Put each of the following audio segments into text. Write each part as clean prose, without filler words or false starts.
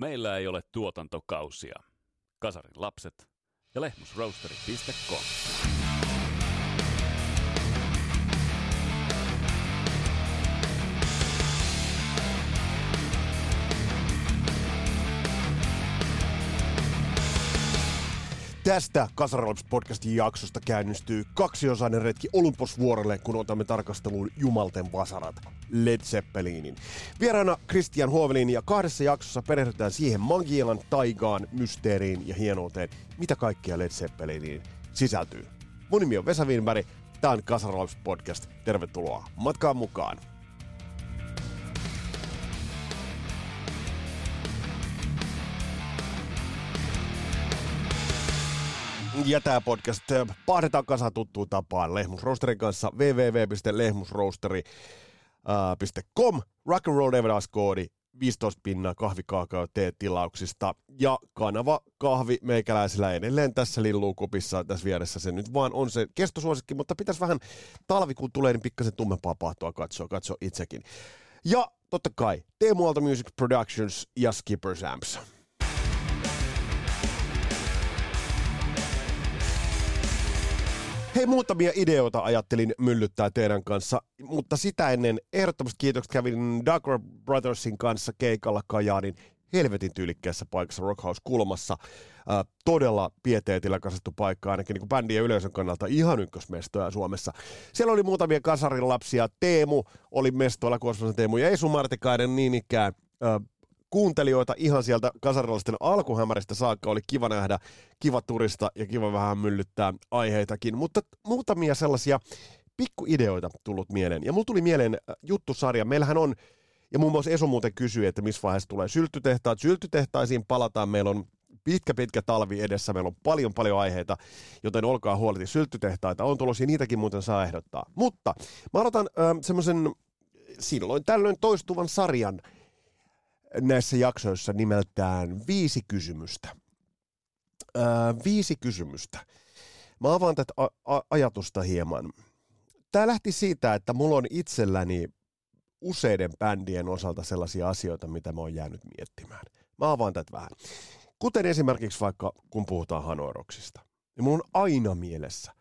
Meillä ei ole tuotantokausia. Kasarin lapset ja lehmusroasteri.com. Tästä Kasarilapsi-podcastin jaksosta käynnistyy kaksiosainen retki Olympusvuorelle, kun otamme tarkasteluun Jumalten vasarat, Led Zeppelinin. Vieraana Christian Hovelin ja kahdessa jaksossa perehdytään siihen magiaan, taigaan, mysteeriin ja hienouteen, mitä kaikkea Led Zeppeliniin sisältyy. Mun nimi on Vesa Winberg, tää on Kasarilapsi-podcast. Tervetuloa matkaan mukaan! Ja tämä podcast pahdetaan kasaan tuttuun tapaan Lehmusroasterin kanssa www.lehmusroasteri.com. Rock'n'Roll Evidence-koodi 15 € kahvikaakao teetilauksista. Ja kanava kahvi meikäläisillä edelleen tässä lilluu kopissa tässä vieressä. Se nyt vaan on se kestosuosikki, mutta pitäisi vähän talvi kun tulee, niin pikkasen tummempaa pahtoa katsoa itsekin. Ja totta kai Teemu Aalto Music Productions ja Skipper's Amps. Hei, muutamia ideoita ajattelin myllyttää teidän kanssa, mutta sitä ennen ehdottomasti kiitokset kävin Duggar Brothersin kanssa keikalla Kajaanin helvetin tyylikkäässä paikassa Rockhouse-kulmassa. Todella pieteetillä kasattu paikka, ainakin niin kuin bändien yleisön kannalta ihan ykkösmestoja Suomessa. Siellä oli muutamia kasarin lapsia. Teemu oli mestoilla, Kosmosen Teemu ja Esu Martikainen niin ikään. Kuuntelijoita ihan sieltä kasarilaisten alkuhämäristä saakka oli kiva nähdä, kiva turista ja kiva vähän myllyttää aiheitakin, mutta muutamia sellaisia pikkuideoita tullut mieleen. Ja mulla tuli mieleen juttusarja. Meillähän on, ja muun muassa Esu muuten kysyi, että missä vaiheessa tulee sylttytehtaat. Sylttytehtaisiin palataan, meillä on pitkä talvi edessä, meillä on paljon aiheita, joten olkaa huoleti, sylttytehtaita on tulossa, niitäkin muuten saa ehdottaa. Mutta mä aloitan semmoisen silloin tällöin toistuvan sarjan näissä jaksoissa nimeltään 5 kysymystä. 5 kysymystä. Mä avaan tätä ajatusta hieman. Tää lähti siitä, että mulla on itselläni useiden bändien osalta sellaisia asioita, mitä mä oon jäänyt miettimään. Mä avaan tätä vähän. Kuten esimerkiksi vaikka, kun puhutaan Hanoi Rocksista, niin mulla on aina mielessä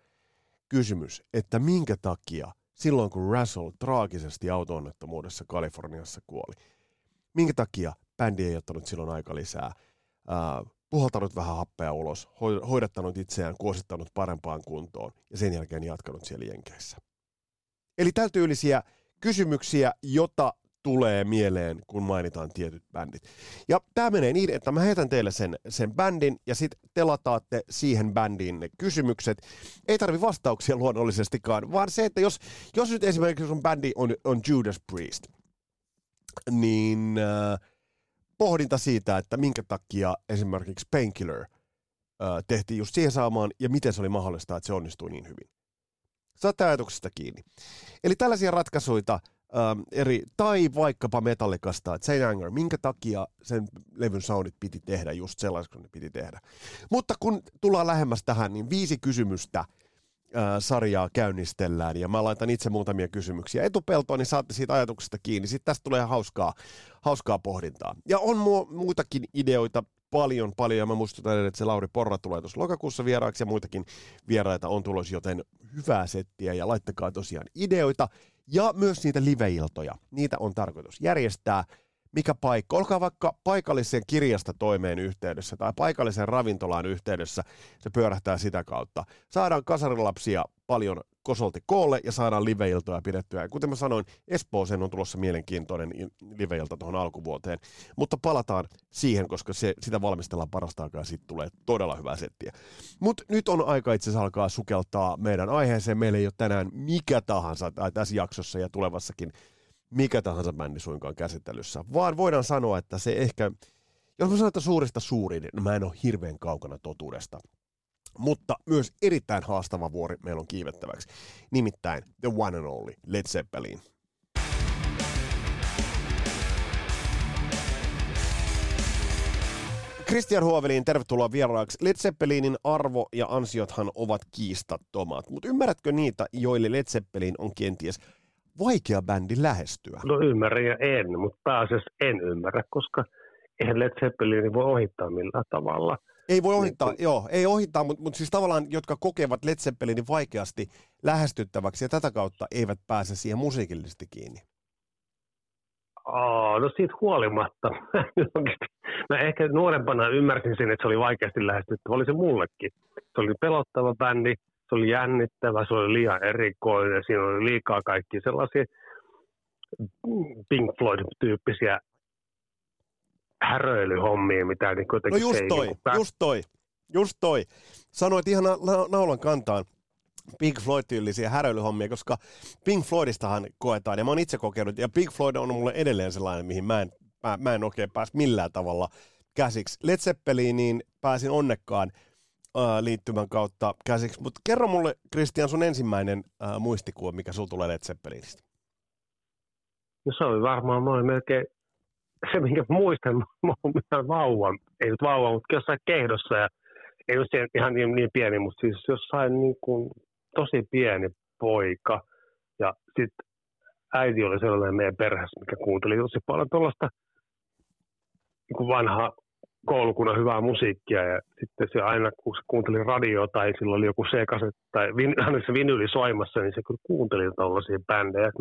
kysymys, että minkä takia silloin, kun Russell traagisesti auto-onnettomuudessa Kaliforniassa kuoli, minkä takia bändi ei ottanut silloin aika lisää, puhaltanut vähän happea ulos, hoidattanut itseään, kuosittanut parempaan kuntoon ja sen jälkeen jatkanut siellä Jenkeissä. Eli tämän tyylisiä kysymyksiä, jota tulee mieleen, kun mainitaan tietyt bändit. Ja tämä menee niin, että mä heitän teille sen bändin ja sitten te lataatte siihen bändiin ne kysymykset. Ei tarvi vastauksia luonnollisestikaan, vaan se, että jos nyt esimerkiksi sun bändi on Judas Priest, niin pohdinta siitä, että minkä takia esimerkiksi Painkiller tehtiin just siihen saamaan ja miten se oli mahdollista, että se onnistui niin hyvin. Saat ajatuksesta kiinni. Eli tällaisia ratkaisuja tai vaikkapa Metallicasta, että Saint Anger, minkä takia sen levyn soundit piti tehdä just sellaiset, kun ne piti tehdä. Mutta kun tullaan lähemmäs tähän, niin 5 kysymystä sarjaa käynnistellään, ja mä laitan itse muutamia kysymyksiä etupeltoon, niin saatte siitä ajatuksesta kiinni. Sitten tästä tulee hauskaa pohdintaa. Ja on muitakin ideoita paljon, ja mä muistutan, että se Lauri Porra tulee tuossa lokakuussa vieraaksi, ja muitakin vieraita on tulossa, joten hyvää settiä, ja laittakaa tosiaan ideoita, ja myös niitä live-iltoja. Niitä on tarkoitus järjestää. Mikä paikka? Olkaa vaikka paikallisen kirjasta toimeen yhteydessä tai paikallisen ravintolaan yhteydessä. Se pyörähtää sitä kautta. Saadaan kasarilapsia paljon kosolti koolle ja saadaan live-iltoja pidettyä. Ja kuten mä sanoin, Espooseen on tulossa mielenkiintoinen live-ilta tuohon alkuvuoteen. Mutta palataan siihen, koska sitä valmistellaan parasta aikaa. Siitä tulee todella hyvää settiä. Mutta nyt on aika itse asiassa alkaa sukeltaa meidän aiheeseen. Meillä ei ole tänään mikä tahansa tai tässä jaksossa ja tulevassakin mikä tahansa bändi suinkaan käsittelyssä, vaan voidaan sanoa, että se ehkä, jos mä sanon, että suurista suurin, niin mä en ole hirveän kaukana totuudesta. Mutta myös erittäin haastava vuori meillä on kiivettäväksi, nimittäin The One and Only Led Zeppelin. Christian Hovelin, tervetuloa vieraaksi. Led Zeppelinin arvo ja ansiothan ovat kiistattomat, mutta ymmärrätkö niitä, joille Led Zeppelin on kenties vaikea bändi lähestyä? No ymmärrän ja en, mutta pääasiassa en ymmärrä, koska eihän Led Zeppelin voi ohittaa millään tavalla. Ei voi ohittaa, niin, joo, ei ohittaa, mutta siis tavallaan, jotka kokevat Led Zeppelinin vaikeasti lähestyttäväksi ja tätä kautta eivät pääse siihen musiikillisesti kiinni. No siitä huolimatta. Mä ehkä nuorempana ymmärsin sen, että se oli vaikeasti lähestyttävä. Oli se mullekin. Se oli pelottava bändi, se oli jännittävä, se oli liian erikoinen, siinä oli liikaa kaikkia sellaisia Pink Floyd-tyyppisiä häröilyhommia, mitä niin kuitenkin no just toi. Sanoit ihan naulan kantaan. Pink Floyd-tyylisiä häröilyhommia, koska Pink Floydistahan koetaan, ja mä oon itse kokenut, ja Pink Floyd on mulle edelleen sellainen, mihin mä en oikein pääs millään tavalla käsiksi. Led Zeppeliniin pääsin onnekkaan liittymän kautta käsiksi, mutta kerro mulle, Kristian, sun ensimmäinen muistikuva, mikä sulla tulee Led Zeppelinistä. No se oli varmaan melkein se, minkä muistan, mä oon mitään vauvan, ei nyt vauvan, mutta jossain kehdossa, ja ei ole se ihan niin pieni, mutta siis jossain niin kuin tosi pieni poika. Ja sitten äiti oli sellainen meidän perheessä, mikä kuunteli tosi paljon tuollaista niin vanhaa koulukunnan hyvää musiikkia. Ja sitten se aina, kun se kuunteli radioa tai sillä oli joku C-kasetti tai se vinyli soimassa, niin se kuunteli tuollaisia bändejä.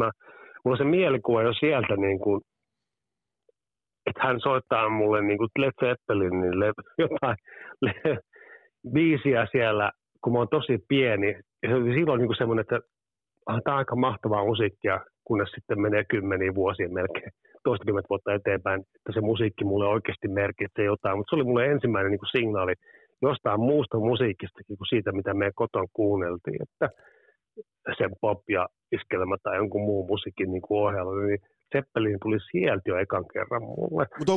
Mulla se mielikuva jo sieltä, niin kuin, että hän soittaa mulle niin kuin Led Zeppelinille jotain biisiä siellä, kun mä oon tosi pieni. Ja se oli silloin niin semmoinen, että tämä on aika mahtavaa musiikkia, kunnes sitten menee kymmeniä vuosia melkein, toistakymmentä vuotta eteenpäin, että se musiikki mulle oikeasti merkitsee jotain. Mutta se oli mulle ensimmäinen niin kuin signaali jostain muusta musiikistakin kuin siitä, mitä meidän koton kuunneltiin. Että sen pop- ja iskelmä tai jonkun muun musiikin niin kuin ohjelma, niin Zeppelin tuli sieltä jo ekan kerran mulle. Mutta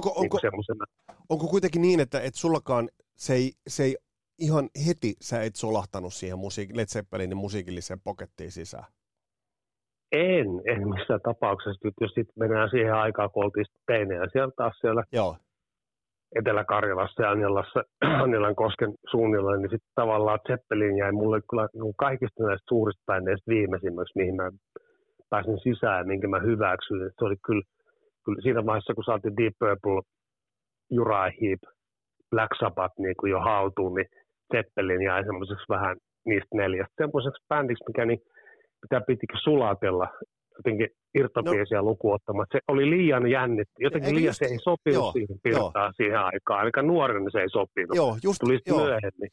onko kuitenkin niin, että sullakaan se ei ihan heti sä et solahtanut siihen Led Zeppelinin musiikilliseen pokettiin sisään? En missään tapauksessa. Jos sitten mennään siihen aikaan, kun oltiin teinejä siellä taas siellä joo. Etelä-Karjalassa ja Annilankosken suunnilla, niin sitten tavallaan Zeppelin jäi mulle kyllä kaikista näistä suurista bändeistä viimeisimmäksi, mihin mä pääsin sisään, minkä mä hyväksyin. Se oli kyllä siinä vaiheessa, kun saatiin Deep Purple, Uriah Heep, Black Sabbath niin jo hautuun, niin Zeppelin jäi semmoiseksi vähän niistä neljästä. Semmoiseksi bändiksi, mikä niin, pitää pitikin sulatella jotenkin irtopiesiä lukuottamaan. Se oli liian jännittävä. Jotenkin liian se ei sopinut joo, siihen pirtaan siihen aikaan. Ainakaan nuorena se ei sopinut. Joo, just myöhemmin.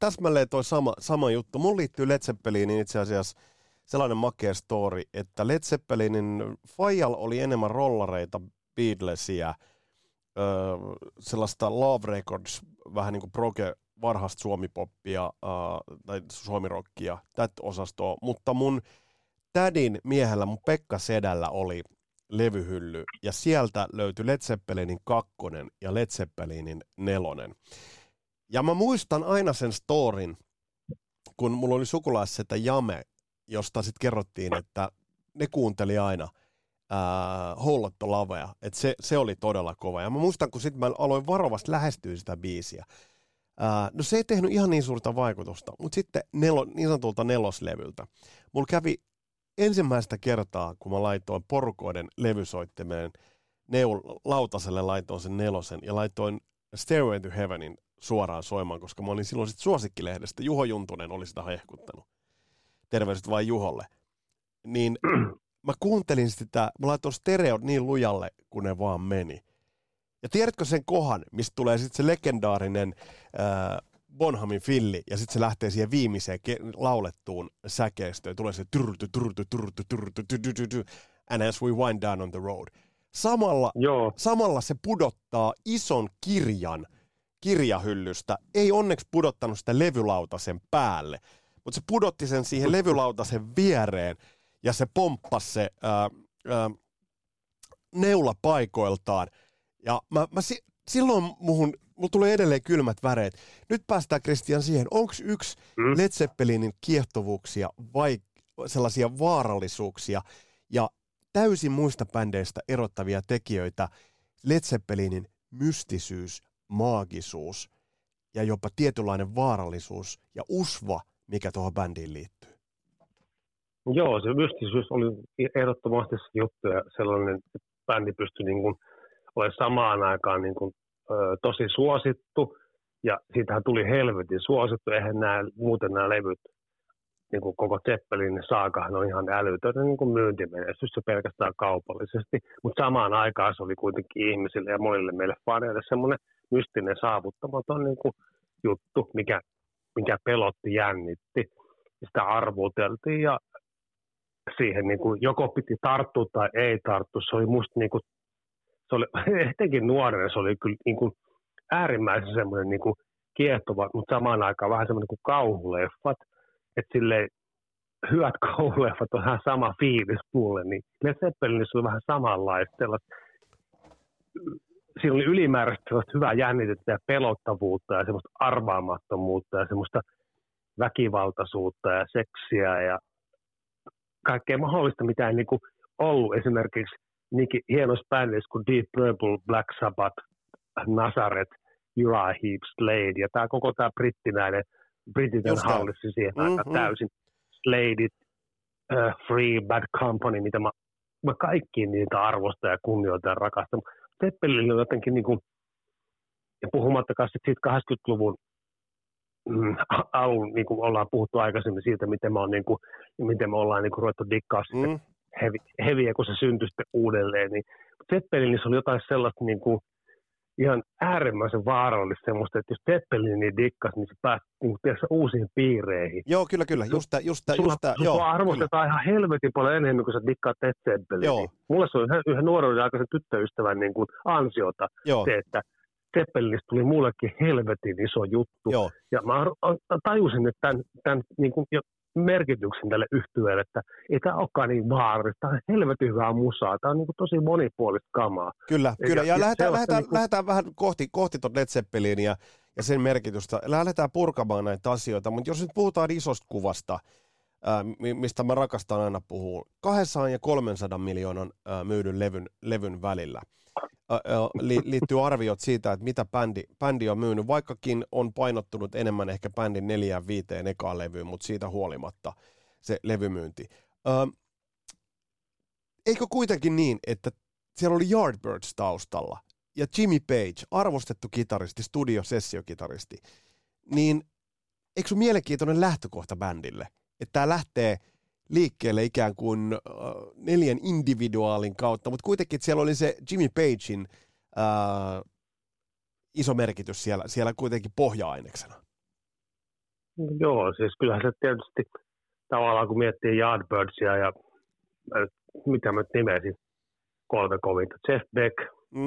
Täsmälleen toi sama juttu. Mun liittyy Led Zeppeliniin itse asiassa sellainen makea story, että Led Zeppelinin faijalla oli enemmän rollareita Beatlesia, sellaista Love Records, vähän niin kuin proge, varhaista suomipoppia tai suomirockia, tätä osastoa, mutta mun tädin miehellä, mun Pekka Sedällä oli levyhylly, ja sieltä löytyi Led Zeppelinin 2 ja Led Zeppelinin 4. Ja mä muistan aina sen storin, kun mulla oli sukulaissetä Jame, josta sitten kerrottiin, että ne kuunteli aina Whole Lotta Lovea, että se oli todella kova. Ja mä muistan, kun sitten mä aloin varovasti lähestyä sitä biisiä. No se ei tehnyt ihan niin suurta vaikutusta, mutta sitten niin sanotulta 4-levyltä. Mulla kävi ensimmäistä kertaa, kun mä laitoin porukoiden levysoittimeen, lautaselle laitoin sen 4 ja laitoin Stairway to Heavenin suoraan soimaan, koska mä olin silloin sitten Suosikkilehdestä. Juho Juntunen oli sitä hehkuttanut. Terveiset vain Juholle. Niin mä kuuntelin sitä, mä laitoin stereot niin lujalle, kun ne vaan meni. Ja tiedätkö sen kohan, mistä tulee sitten se legendaarinen Bonhamin filli, ja sitten se lähtee siihen viimeiseen laulettuun säkeistöön. Tulee se and as we wind down on the road. Samalla se pudottaa ison kirjan kirjahyllystä. Ei onneksi pudottanut sitä levylauta sen päälle, mutta se pudotti sen siihen levylautasen viereen, ja se pomppasi se neula paikoiltaan. Ja silloin mulla tulee edelleen kylmät väreet. Nyt päästään, Kristian, siihen. Onko yksi Led Zeppelinin kiehtovuuksia vai sellaisia vaarallisuuksia ja täysin muista bändeistä erottavia tekijöitä Led Zeppelinin mystisyys, maagisuus ja jopa tietynlainen vaarallisuus ja usva, mikä tuohon bändiin liittyy? Joo, se mystisyys oli ehdottomasti se juttu ja sellainen, että bändi pystyi niin kuin ole samaan aikaan niin kuin, tosi suosittu, ja siitähän tuli helvetin suosittu, eihän muuten nämä levyt, niin kuin koko Zeppelin saakahan on ihan älytön niin kuin myyntimenestys, se pelkästään kaupallisesti, mutta samaan aikaan se oli kuitenkin ihmisille ja monille meille faneille semmoinen mystinen saavuttamaton niin kuin juttu, mikä pelotti, jännitti, ja sitä arvuteltiin, ja siihen niin kuin joko piti tarttua tai ei tarttua, se oli musta niin kuin, se oli, etenkin nuorena se oli kyllä niin kuin äärimmäisen semmoinen niin kuin kiehtova, mutta samaan aikaan vähän semmoinen kuin kauhuleffat, että silleen hyvät kauhuleffat on ihan sama fiilis mulle, niin Led Zeppelinissä oli vähän samanlaista, siinä oli ylimääräistä hyvää jännitettä ja pelottavuutta ja semmoista arvaamattomuutta ja semmoista väkivaltaisuutta ja seksiä ja kaikkea mahdollista, mitä ei niin kuin ollut esimerkiksi niinkin hienossa bändissä kuin Deep Purple, Black Sabbath, Nazareth, Uriah Heep, Slade ja tämä koko tämä brittinen hallitsi siihen aika täysin. Slade, Free, Bad Company, mitä mä kaikkiin niitä arvostan ja kunnioitan ja rakastan. Zeppelin on jotenkin, niin kuin, ja puhumattakaan siitä 80-luvun alun, niin kuin ollaan puhuttu aikaisemmin siitä, miten me ollaan niin kuin ruvettu dikkaa sitten heviä, kun se syntyi sitten uudelleen. Niin, Zeppelinissä oli jotain sellaista niin kuin, ihan äärimmäisen vaarallista semmoista, että jos Zeppelini dikkasi, niin se pääsi niin kuin, uusiin piireihin. Joo, kyllä, Sulla arvostetaan ihan helvetin paljon enemmän, kun sä dikkaat Zeppelini. Mulla se on yhden nuoruuden aikaisen tyttöystävän niin kuin, ansiota se, että Zeppelistä tuli mullekin helvetin iso juttu. Joo. Ja mä tajusin, että tämän niin kuin, merkityksen tälle yhtyeelle, että ei tämä olekaan niin vaarallista, tämä on helvetin hyvää musaa, tämä on niin kuin tosi monipuolista kamaa. Kyllä, ja lähdetään vähän kohti tuon Led Zeppelinia ja sen merkitystä. Lähdetään purkamaan näitä asioita, mutta jos nyt puhutaan isosta kuvasta, mistä mä rakastan aina puhua, 200 ja 300 miljoonan myydyn levyn välillä. Liittyy arviot siitä, että mitä bändi on myynyt, vaikkakin on painottunut enemmän ehkä bändin 4-5 ekaan levyyn, mutta siitä huolimatta se levymyynti. Eikö kuitenkin niin, että siellä oli Yardbirds taustalla ja Jimmy Page, arvostettu kitaristi, studiosessiokitaristi, niin eikö se ole mielenkiintoinen lähtökohta bändille, että tämä lähtee liikkeelle ikään kuin 4 individuaalin kautta, mutta kuitenkin siellä oli se Jimmy Pagein iso merkitys siellä kuitenkin pohja-aineksena. Joo, siis kyllähän se tietysti tavallaan kun miettii Yardbirdsia ja mitä mä nimesin 3 kovinta, Jeff Beck,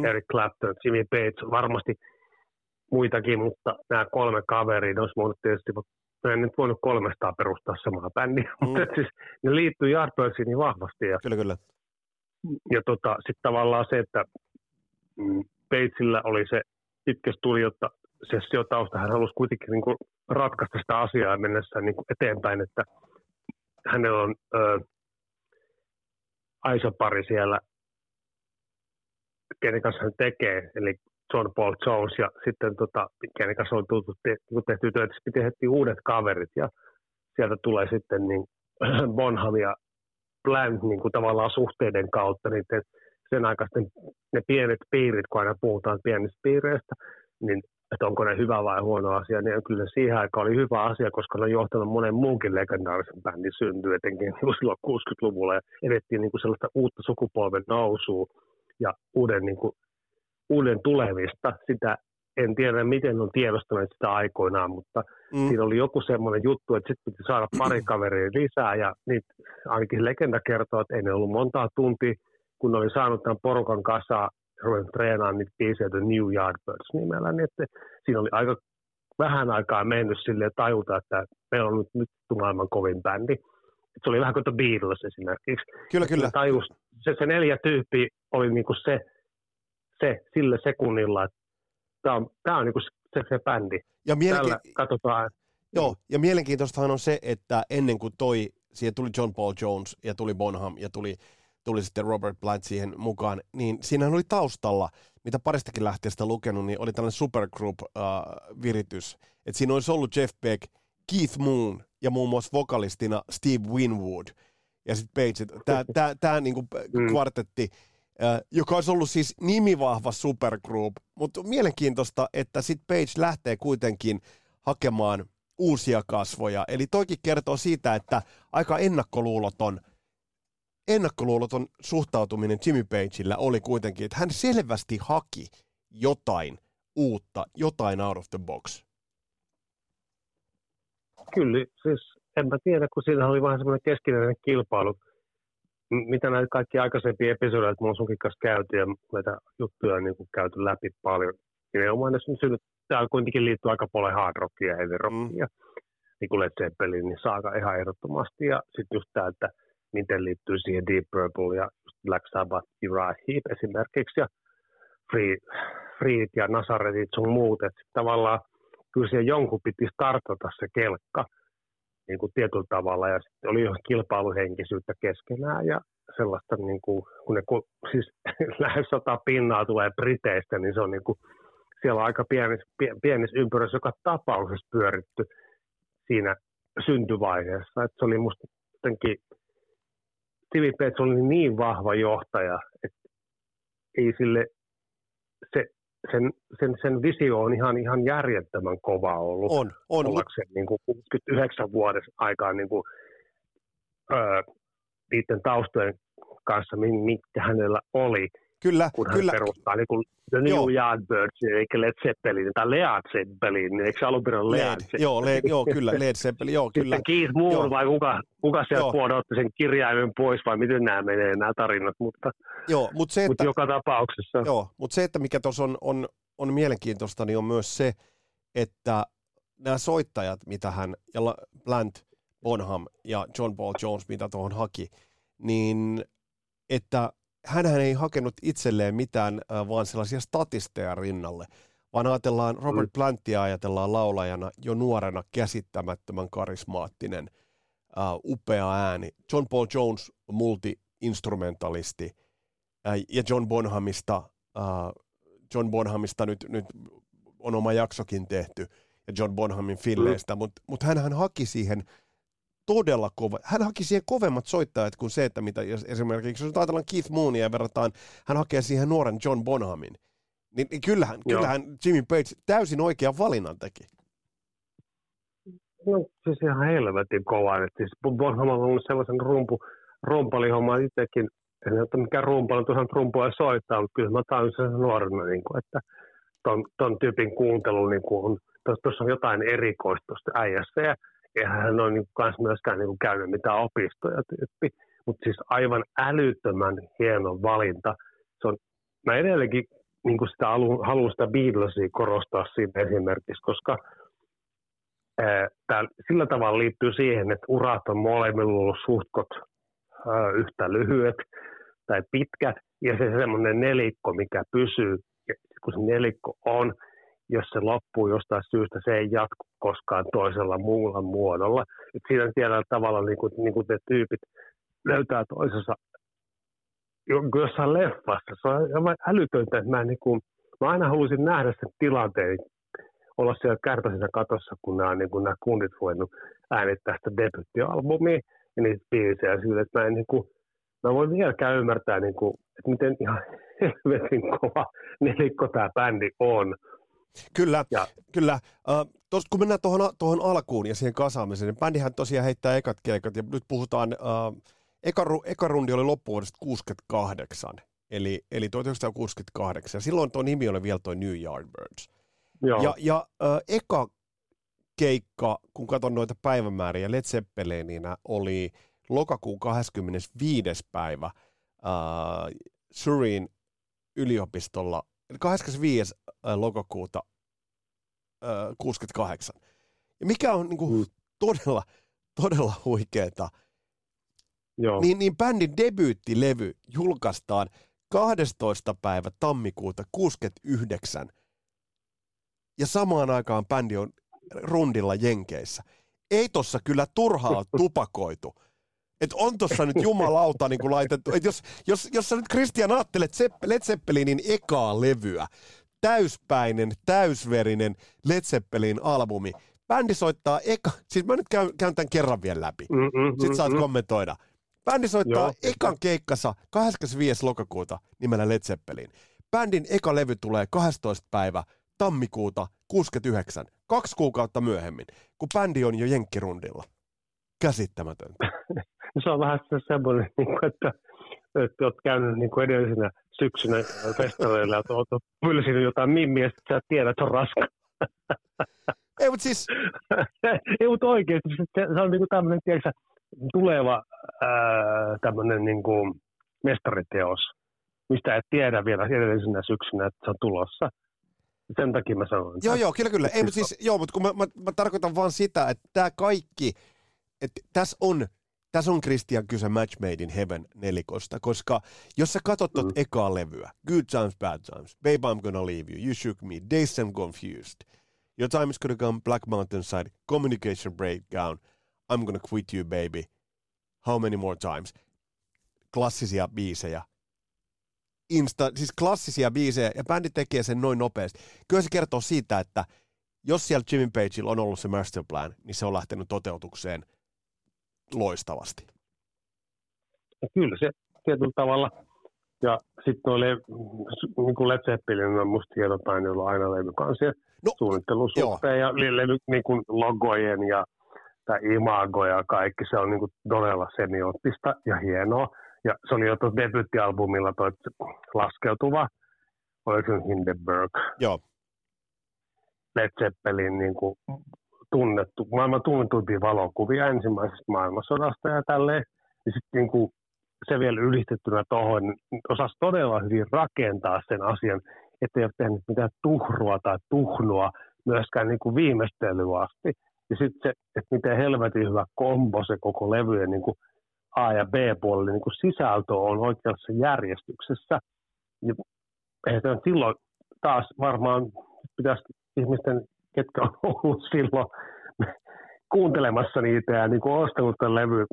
Eric Clapton, Jimmy Page, varmasti muitakin, mutta nämä 3 kaveria, ne olisi voinut tietysti no en nyt voinut 300 perustaa samaa bändiä, mutta siis ne liittyy Yardbirdsiin niin vahvasti. Ja, kyllä. Ja sitten tavallaan se, että Pageillä oli se pitkästuliotta sessiotausta, hän halusi kuitenkin niin kuin ratkaista sitä asiaa mennessä niin kuin eteenpäin, että hänellä on aisopari siellä, kenen kanssa hän tekee, eli John Paul Jones ja sitten kenen kanssa on tehty töitä, piti heti uudet kaverit ja sieltä tulee sitten niin Bonham ja Plant niin kuin tavallaan suhteiden kautta, niin sen aikaisten ne pienet piirit, kun aina puhutaan pienistä piireistä, niin että onko ne hyvä vai huono asia, niin kyllä siihen aikaan oli hyvä asia, koska ne on johtanut monen muunkin legendaarisen bändin syntyyn, etenkin silloin 60-luvulla ja edettiin niin kuin sellaista uutta sukupolven nousua ja uuden tulevista, sitä en tiedä miten on tiedostaneet sitä aikoinaan, mutta siinä oli joku semmoinen juttu, että sitten piti saada pari kaveria lisää ja niitä ainakin legenda kertoo, että ei ne ollut montaa tuntia, kun oli saanut tämän porukan kasaan ja ruvennut treenaamaan niitä biisejä The New Yardbirds nimellä, niin että siinä oli aika vähän aikaa mennyt silleen tajuta, että meillä on nyt maailman kovin bändi. Et se oli vähän kuin The Beatles esimerkiksi. Kyllä. Tajus, se 4 tyyppi oli niinku se sillä sekunnilla, että tämä on niin kuin se bändi. Ja katsotaan. Joo, ja mielenkiintoistahan on se, että ennen kuin siihen tuli John Paul Jones ja tuli Bonham ja tuli sitten Robert Plant siihen mukaan, niin siinähän oli taustalla, mitä paristakin lähteestä lukenut, niin oli tällainen supergroup-viritys. Että siinä olisi ollut Jeff Beck, Keith Moon ja muun muassa vokalistina Steve Winwood ja sitten Page. Tämä niin kuin kvartetti. joka olisi ollut siis nimivahva supergroup, mutta mielenkiintoista, että sitten Page lähtee kuitenkin hakemaan uusia kasvoja. Eli toikin kertoo siitä, että aika ennakkoluuloton suhtautuminen Jimmy Pageillä oli kuitenkin, että hän selvästi haki jotain uutta, jotain out of the box. Kyllä, siis en mä tiedä, kun siinä oli vähän semmoinen keskinäinen kilpailu. Mitä näitä kaikki aikaisempia episodeja, että me on sunkin kanssa käyty ja näitä juttuja on niin käyty läpi paljon. Nimenomaan ne synnyt, täällä kuitenkin liittyy aika paljon hard rockia ja heavy rockia. Niin kuin Led Zeppelin, niin saaka ihan ehdottomasti. Ja sitten just tää, että miten liittyy siihen Deep Purple ja Black Sabbath, Uriah Heep esimerkiksi. Ja Freed ja Nazaretit sun muut. Että tavallaan kyllä siellä jonkun piti startata se kelkka. Niin kuin tietyllä tavalla, ja sitten oli jo kilpailuhenkisyyttä keskenään, ja sellaista, niin kuin, kun ne siis lähes 100% tulee Briteistä, niin se on niin kuin, siellä on aika pienissä ympyrässä joka tapauksessa pyöritty siinä syntyvaiheessa, että se oli musta jotenkin, Jimmy Page oli niin vahva johtaja, että ei sille, sen visio on ihan järjettömän kova ollut. On. Ollakseen niin kuin 69 vuodessa aikaan niin kuin, niiden taustojen kanssa, mitä hänellä oli. Kyllä. Hän perustaa niin kuin The New Yardbirds, eikä Led Zeppelin, tai Led Zeppelin, eikö alun perin Led Zeppelin? Joo, kyllä, Led Zeppelin, kyllä. Sitten Keith Moore, vai kuka sieltä pudotti sen kirjaimen pois, vai miten nämä menee, nämä tarinat, mutta joka tapauksessa. Joo, mutta se, että mikä tuossa on mielenkiintoista, niin on myös se, että nämä soittajat, mitä hän, ja Blunt Bonham ja John Paul Jones, mitä tuohon haki, niin että hänhän ei hakenut itselleen mitään, vaan sellaisia statisteja rinnalle, vaan ajatellaan Robert Plantia, ajatellaan laulajana jo nuorena käsittämättömän karismaattinen, upea ääni. John Paul Jones, multi-instrumentalisti, ja John Bonhamista nyt on oma jaksokin tehty, ja John Bonhamin filleistä, mutta hänhän haki siihen todella kova. Hän haki siihen kovemmat soittajat kuin se, että mitä esimerkiksi, jos ajatellaan Keith Moonia ja verrataan, hän hakee siihen nuoren John Bonhamin. Niin kyllähän Jimmy Page täysin oikean valinnan teki. No siis ihan helvetin kovaa. Siis Bonham on ollut sellaisen rumpalihomman itsekin. En ole mikään rumpali, tuossa rumpuja soittaa, mutta kyllä mä tain sen nuorena, niin kuin, että ton tyypin kuuntelu niin kuin on, tuossa on jotain erikoista tuosta äijässä ja eihän hän ole niin kanssa myöskään niin käynyt mitään opistoja tyyppi, mutta siis aivan älyttömän hieno valinta. Se on, mä edelleenkin niin sitä haluan sitä Beatlesia korostaa siitä esimerkiksi, koska tää sillä tavalla liittyy siihen, että urat on molemmilla ollut suhtkot yhtä lyhyet tai pitkät, ja se semmoinen nelikko, mikä pysyy, kun se nelikko on, jos se loppuu jostain syystä, se ei jatku koskaan toisella muulla muodolla. Et siinä tiedän tavalla, niin kuin te tyypit löytää toisensa jossain leffassa. Se on älytöntä, että mä aina haluaisin nähdä sen tilanteen, olla siellä kärpäisenä katossa, kun nämä niin kunnit voinut äänittää sitä debyyttialbumia ja niitä biisejä sille, että mä voin vieläkään ymmärtää, niin kuin, että miten ihan helvetin kova nelikko tämä bändi on. Kyllä. Kun mennään tuohon alkuun ja siihen kasaamiseen, niin bändihän tosiaan heittää ekat keikat, ja nyt puhutaan, eka rundi oli loppuvuodesta 68, eli 1968, ja silloin tuo nimi oli vielä tuo New Yardbirds. Joo. Ja eka keikka, kun katson noita päivämääriä Led Zeppelinä, oli lokakuun 25. päivä Surreyin yliopistolla, 25. lokakuuta 68. Ja mikä on niin kuin, todella, todella huikeeta. Niin bändin debyyttilevy julkaistaan 12. päivä tammikuuta 69. Ja samaan aikaan bändi on rundilla Jenkeissä. Ei tossa kyllä turhaa tupakoitu. Että on tossa nyt jumalauta niin kuin laitettu. Että jos sä nyt Christian ajattelet Led Zeppelinin ekaa levyä, täyspäinen, täysverinen Led Zeppelin albumi. Bändi soittaa eka, siis mä nyt käyn tämän kerran vielä läpi. Sitten saat kommentoida. Bändi soittaa ekan keikkansa 25. lokakuuta nimellä Led Zeppelin. Bändin eka levy tulee 12. päivä tammikuuta 69, 2 kuukautta myöhemmin, kun bändi on jo jenkkirundilla. Käsittämätöntä. Se on vähän semmoinen, että olet käynyt edellisenä syksynä festareilla, että olet pylsinyt jotain mimmiä, ja sä tiedät, että on raskas. Ei, mutta siis... Ei, mutta oikeasti. Se on tämmöinen, tiedätkö, tuleva tämmöinen mestariteos, mistä et tiedä vielä edellisenä syksynä, että se on tulossa. Sen takia mä sanon. Joo, kyllä. Ei, mutta siis, mutta kun mä tarkoitan vaan sitä, että tämä kaikki, että tässä on Christian kyse Match Made in Heaven -nelikosta, koska jos sä katsot tuota ekaa levyä, Good Times, Bad Times, Babe, I'm Gonna Leave You, You Shook Me, Days I'm Confused, Your Time is Gonna Come, Black Mountain Side, Communication Breakdown, I'm Gonna Quit You Baby, How Many More Times, klassisia biisejä. Siis klassisia biisejä, ja bändi tekee sen noin nopeasti. Kyllä se kertoo siitä, että jos siellä Jimmy Pageilla on ollut se masterplan, niin se on lähtenyt toteutukseen loistavasti. Kyllä se tietyllä tavalla. Ja sitten oli niin Led Zeppelin on musta hienotainen aina levykansien suunnittelun suhteen ja levy niin logojen ja imago ja kaikki. Se on niin todella semioottista ja hienoa. Ja se oli jo tuossa debuuttialbumilla tuo laskeutuva, oliko se Hindenburg. Joo. Led Zeppelin niin kuin tunnettu, maailman tunnetuimpia valokuvia ensimmäisestä maailmansodasta ja tälleen. Ja sitten niin kuin se vielä yhdistettynä tuohon, niin osasi todella hyvin rakentaa sen asian, ettei ole tehnyt mitään tuhrua tai tuhnua myöskään niin kuin viimeistelyä asti. Ja sitten se, että miten helvetin hyvä kombo se koko levyjen niin kuin A- ja B-puolelle niin kuin sisältö on oikeassa järjestyksessä. Ja silloin taas varmaan pitäisi ihmisten, ketkä on ollut silloin kuuntelemassa niitä ja niin kuin ostanut tämän levy.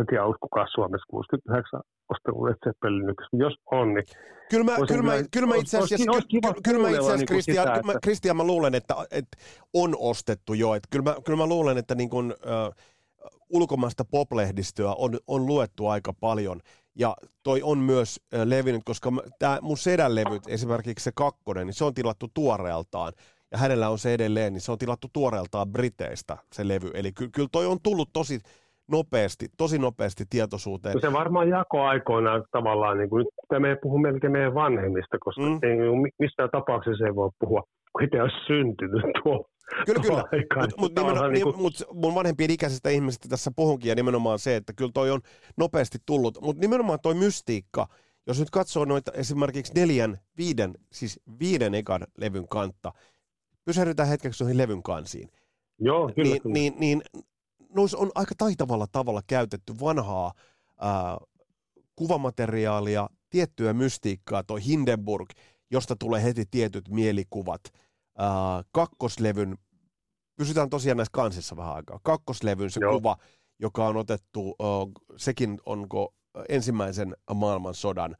En tiedä, olet kukaan Suomessa 69 ostanut Led Zeppelin ykkös, jos on, niin... Kyllä mä itse asiassa, Kristian, mä luulen, että on ostettu jo. Että kyllä mä luulen, että niin kuin, ulkomaista poplehdistöä on luettu aika paljon, ja toi on myös levinnyt, koska tämä mun sedän levyt, esimerkiksi se 2, niin se on tilattu tuoreeltaan, ja hänellä on se edelleen, niin se on tilattu tuoreeltaan Briteistä se levy, eli kyllä toi on tullut tosi nopeasti tietoisuuteen. No se varmaan jako aikoinaan tavallaan, niin kuin nyt me puhumme melkein meidän vanhemmista, koska ei, missään tapauksessa ei voi puhua, kun itse olisi syntynyt tuo. Kyllä. Mutta mun vanhempien ikäisistä ihmisistä tässä puhunkin, ja nimenomaan se, että kyllä toi on nopeasti tullut. Mutta nimenomaan toi mystiikka, jos nyt katsoo noita esimerkiksi 4, 5, siis 5 ekan levyn kantta, pysähdytään hetkeksi noihin levyn kansiin. Joo, kyllä. Niin noissa on aika taitavalla tavalla käytetty vanhaa kuvamateriaalia, tiettyä mystiikkaa, toi Hindenburg, josta tulee heti tietyt mielikuvat. Kakkoslevyn, pysytään tosiaan näissä kansissa vähän aikaa, kakkoslevyn se kuva, joka on otettu, sekin onko ensimmäisen maailmansodan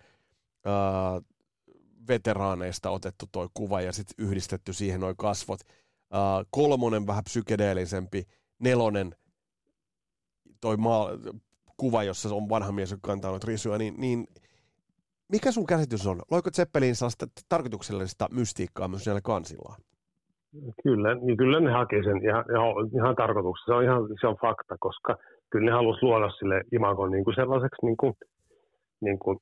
veteraaneista otettu toi kuva ja sitten yhdistetty siihen noi kasvot. 3 vähän psykedeellisempi, 4 toi kuva, jossa on vanha mies, joka kantaa noita risuja, niin mikä sun käsitys on? Loiko Zeppelin sellaista tarkoituksellista mystiikkaa myös näillä kansillaan? Kyllä, niin kyllä ne haki sen ihan tarkoituksessa. Se on fakta, koska kyllä ne halusi luoda sille imagon niin kuin sellaiseksi niin kuin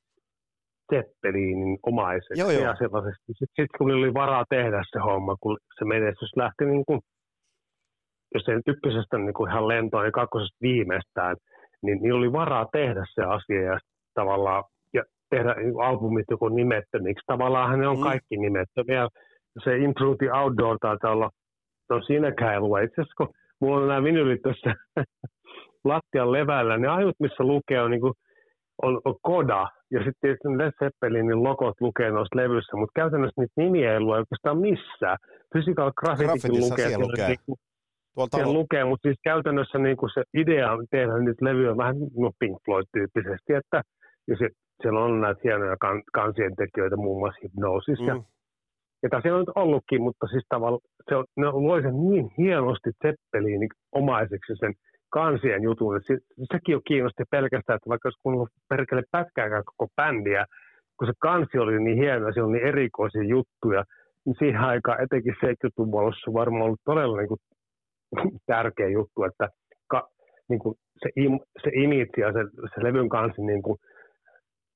Zeppelinin omaiseksi. Joo. Ja sellaiseksi. Sitten kun oli varaa tehdä se homma, kun se menestys lähti, niin kuin, jos ei nyt ykkösestä niin kuin ihan lentoa, niin kakkosesta viimeistään, niin niillä oli varaa tehdä se asia ja tavallaan tehdä albumit joko nimettömiksi. Tavallaan ne on kaikki nimettömiä. Se Into the Outdoor taitaa olla, no siinäkään ei lue. Itse asiassa kun mulla on nämä vinylit tässä lattian levällä, ne ajut, missä lukee on, niin kuin, on Koda, ja sitten Led Zeppelinin logot lukee noissa levyssä, mutta käytännössä niitä nimiä ei lue oikeastaan missään. Physical Graffitikin lukee. Siellä lukee, mutta siis käytännössä niin kuin se idea on tehdä niitä levyjä vähän Pink Floyd-tyyppisesti, että siellä on näitä hienoja kansien tekijöitä, muun muassa Hypnosis. Ja siellä on nyt ollutkin, mutta siis tavallaan se on, ne loi sen niin hienosti Zeppelinin omaiseksi sen kansien jutun. Sekin jo kiinnosti pelkästään, että vaikka olisi kuullut perkele pätkääkään koko bändiä, kun se kansi oli niin hieno ja siellä oli niin erikoisia juttuja, niin siihen aikaan etenkin 70-luvun alussa on varmaan ollut todella niin kuin tärkeä juttu, että niin kuin se image ja se levyn kansi niin kuin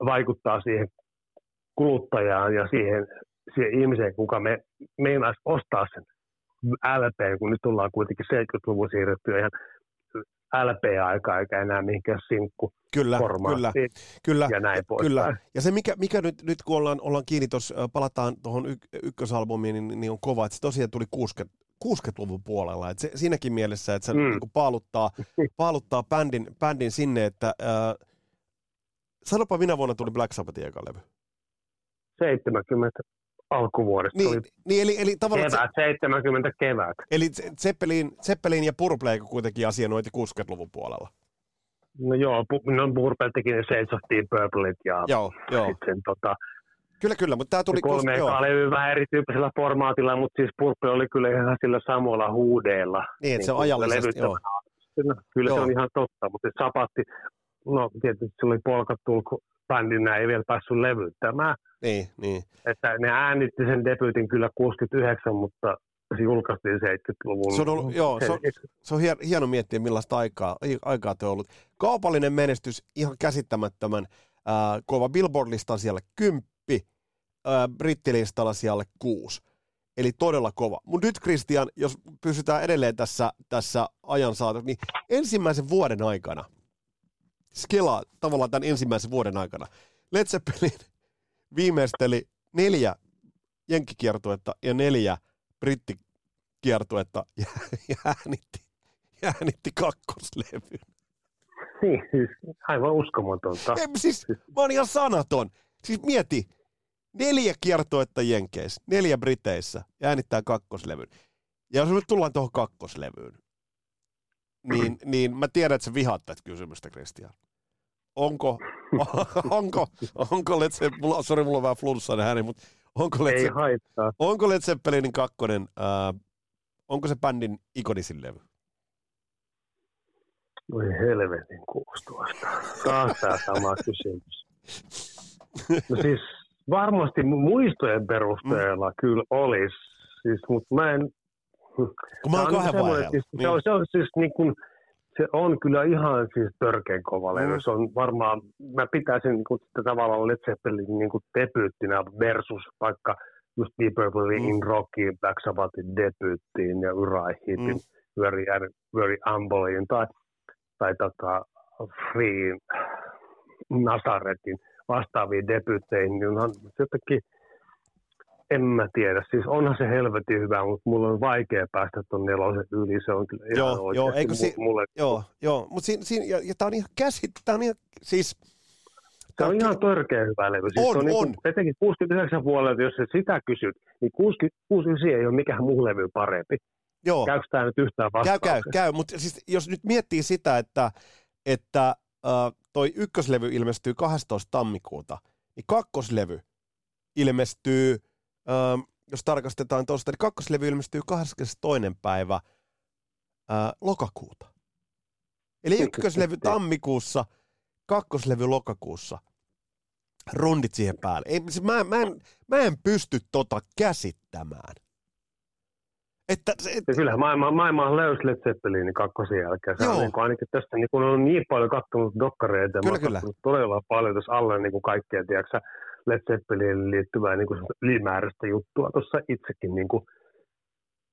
vaikuttaa siihen kuluttajaan ja siihen ihmiseen, kuka me meinaisi ostaa sen LP, kun nyt ollaan kuitenkin 70-luvun siirretty ihan LP-aikaa eikä enää mihinkään sinkkuformaattiin ja näin pois. Kyllä. Ja se, mikä nyt kun ollaan kiinni, palataan tuohon ykkösalbumiin, niin on kova, että se tosiaan tuli 60-luvun puolella. Et se, siinäkin mielessä, että se niinku paaluttaa bändin sinne, että sanopa minä vuonna tuli Black Sabbathin eka levy? 70 alkuvuodesta. Niin, eli tavallaan... Kevät, 70 kevät. Eli Zeppelin ja Purple kuitenkin asianoiti 60-luvun puolella. No joo, Purple teki ne seisahtiin Purplet ja... Joo. Sitten, Kyllä, mutta tämä tuli... Kolme ekaa levyä vähän erityyppisellä formaatilla, mutta siis Purple oli kyllä ihan sillä samoilla huudeilla. Niin, että se on ajallisesti, joo. Kyllä joo. Se on ihan totta, mutta se Sabbath... No tietysti se oli polkatulku-bändinä, ei vielä päässyt levyttämään. Niin. Että ne äänitti sen debyytin kyllä 69, mutta se julkaistiin 70-luvulla. Se on hieno miettiä, millaista aikaa te on ollut. Kaupallinen menestys ihan käsittämättömän kova. Billboard-listan siellä 10, brittilistalla siellä 6. Eli todella kova. Mutta nyt Kristian, jos pysytään edelleen tässä ajan saatossa, niin ensimmäisen vuoden aikana, Skela tavallaan tämän ensimmäisen vuoden aikana. Led Zeppelin viimeisteli 4 jenkkikiertuetta ja 4 brittikiertuetta ja äänitti kakkoslevyn. Niin, siis aivan uskomatonta. Siis mä oon ihan sanaton. Siis mieti, 4 kiertuetta jenkeissä, 4 briteissä ja äänittää kakkoslevyn. Ja jos me tullaan tuohon kakkoslevyn. Niin mä tiedän, että sä vihaat tätä kysymystä, Kristian. Onko Led Zeppelin, sori, mulla on vähän flunssainen ääni, mutta onko Led Zeppelinin kakkonen, onko se bändin ikonisin levy? Voi helvetin kuustuosta. Taas tää sama kysymys. No siis varmasti muistojen perusteella kyllä olisi, siis, mutta mä en... Kun mä oon kahden vaihella. Se on kyllä ihan siis törkeän kova levy. Se on varmaan, mä pitäisin sitä tavallaan Led Zeppelin debyyttinä versus vaikka just Deep Purple in Rockin, Black Sabbathin debyyttiin ja Uriahin, Very Humblein tai Free Nazarethin vastaaviin debyytteihin, niin onhan jotenkin... En mä tiedä. Siis onhan se helvetin hyvä, mutta mulla on vaikea päästä tuon 4 yli. Se on kyllä ihan oikeasti mulle. Joo. Mutta tää on ihan siis... Tää on ihan törkeä hyvä levy. Siis on. Niin etenkin 69 vuodelta, jos sä sitä kysyt, niin 69 ei ole mikään muu levy parempi. Joo. Käykö tää nyt yhtään vastaan? Käy. Mutta siis jos nyt miettii sitä, että toi ykköslevy ilmestyy 12. tammikuuta, niin kakkoslevy ilmestyy... jos tarkastetaan tuosta, niin kakkoslevy ilmestyy 22. päivä lokakuuta. Eli ykköslevy tammikuussa, kakkoslevy lokakuussa. Rundit siihen päälle. Mä en pysty tota käsittämään. Kyllähän maailma on löys Led Zeppelinin kakkosen jälkeen. Ainakin tästä niin kun on niin paljon kattonut dokkareita ja mä oon todella paljon tässä alle niin kaikkea, tiedätkö Led Zeppelin liittyvää niin ylimääräistä juttua tuossa itsekin, niin kuin,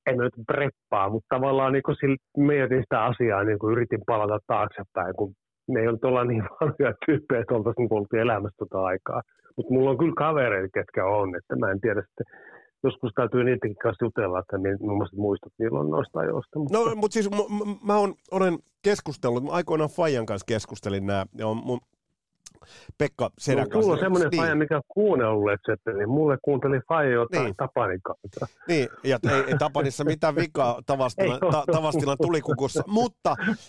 en nyt preppaa, mutta tavallaan niin mietin sitä asiaa, niin kuin yritin palata taaksepäin, kun me ei ole tuolla niin vanhoja tyyppejä, että oltaisiin oltu elämässä tota aikaa. Mutta mulla on kyllä kavereita, ketkä on, että mä en tiedä sitten, joskus täytyy niidenkin kanssa jutella, että muistut niillä on noista ajoista. Mutta... No, mutta siis mä olen keskustellut, aikoinaan Fajan kanssa keskustelin nämä, ja mun Pekka Sedän kanssa. Mulla on semmoinen faija, mikä on kuunnellut Led Zeppelin. Mulle kuunteli faija jotain Tapanin kanssa. Niin, ja ei Tapanissa mitään vikaa Tavastilan tulikukussa.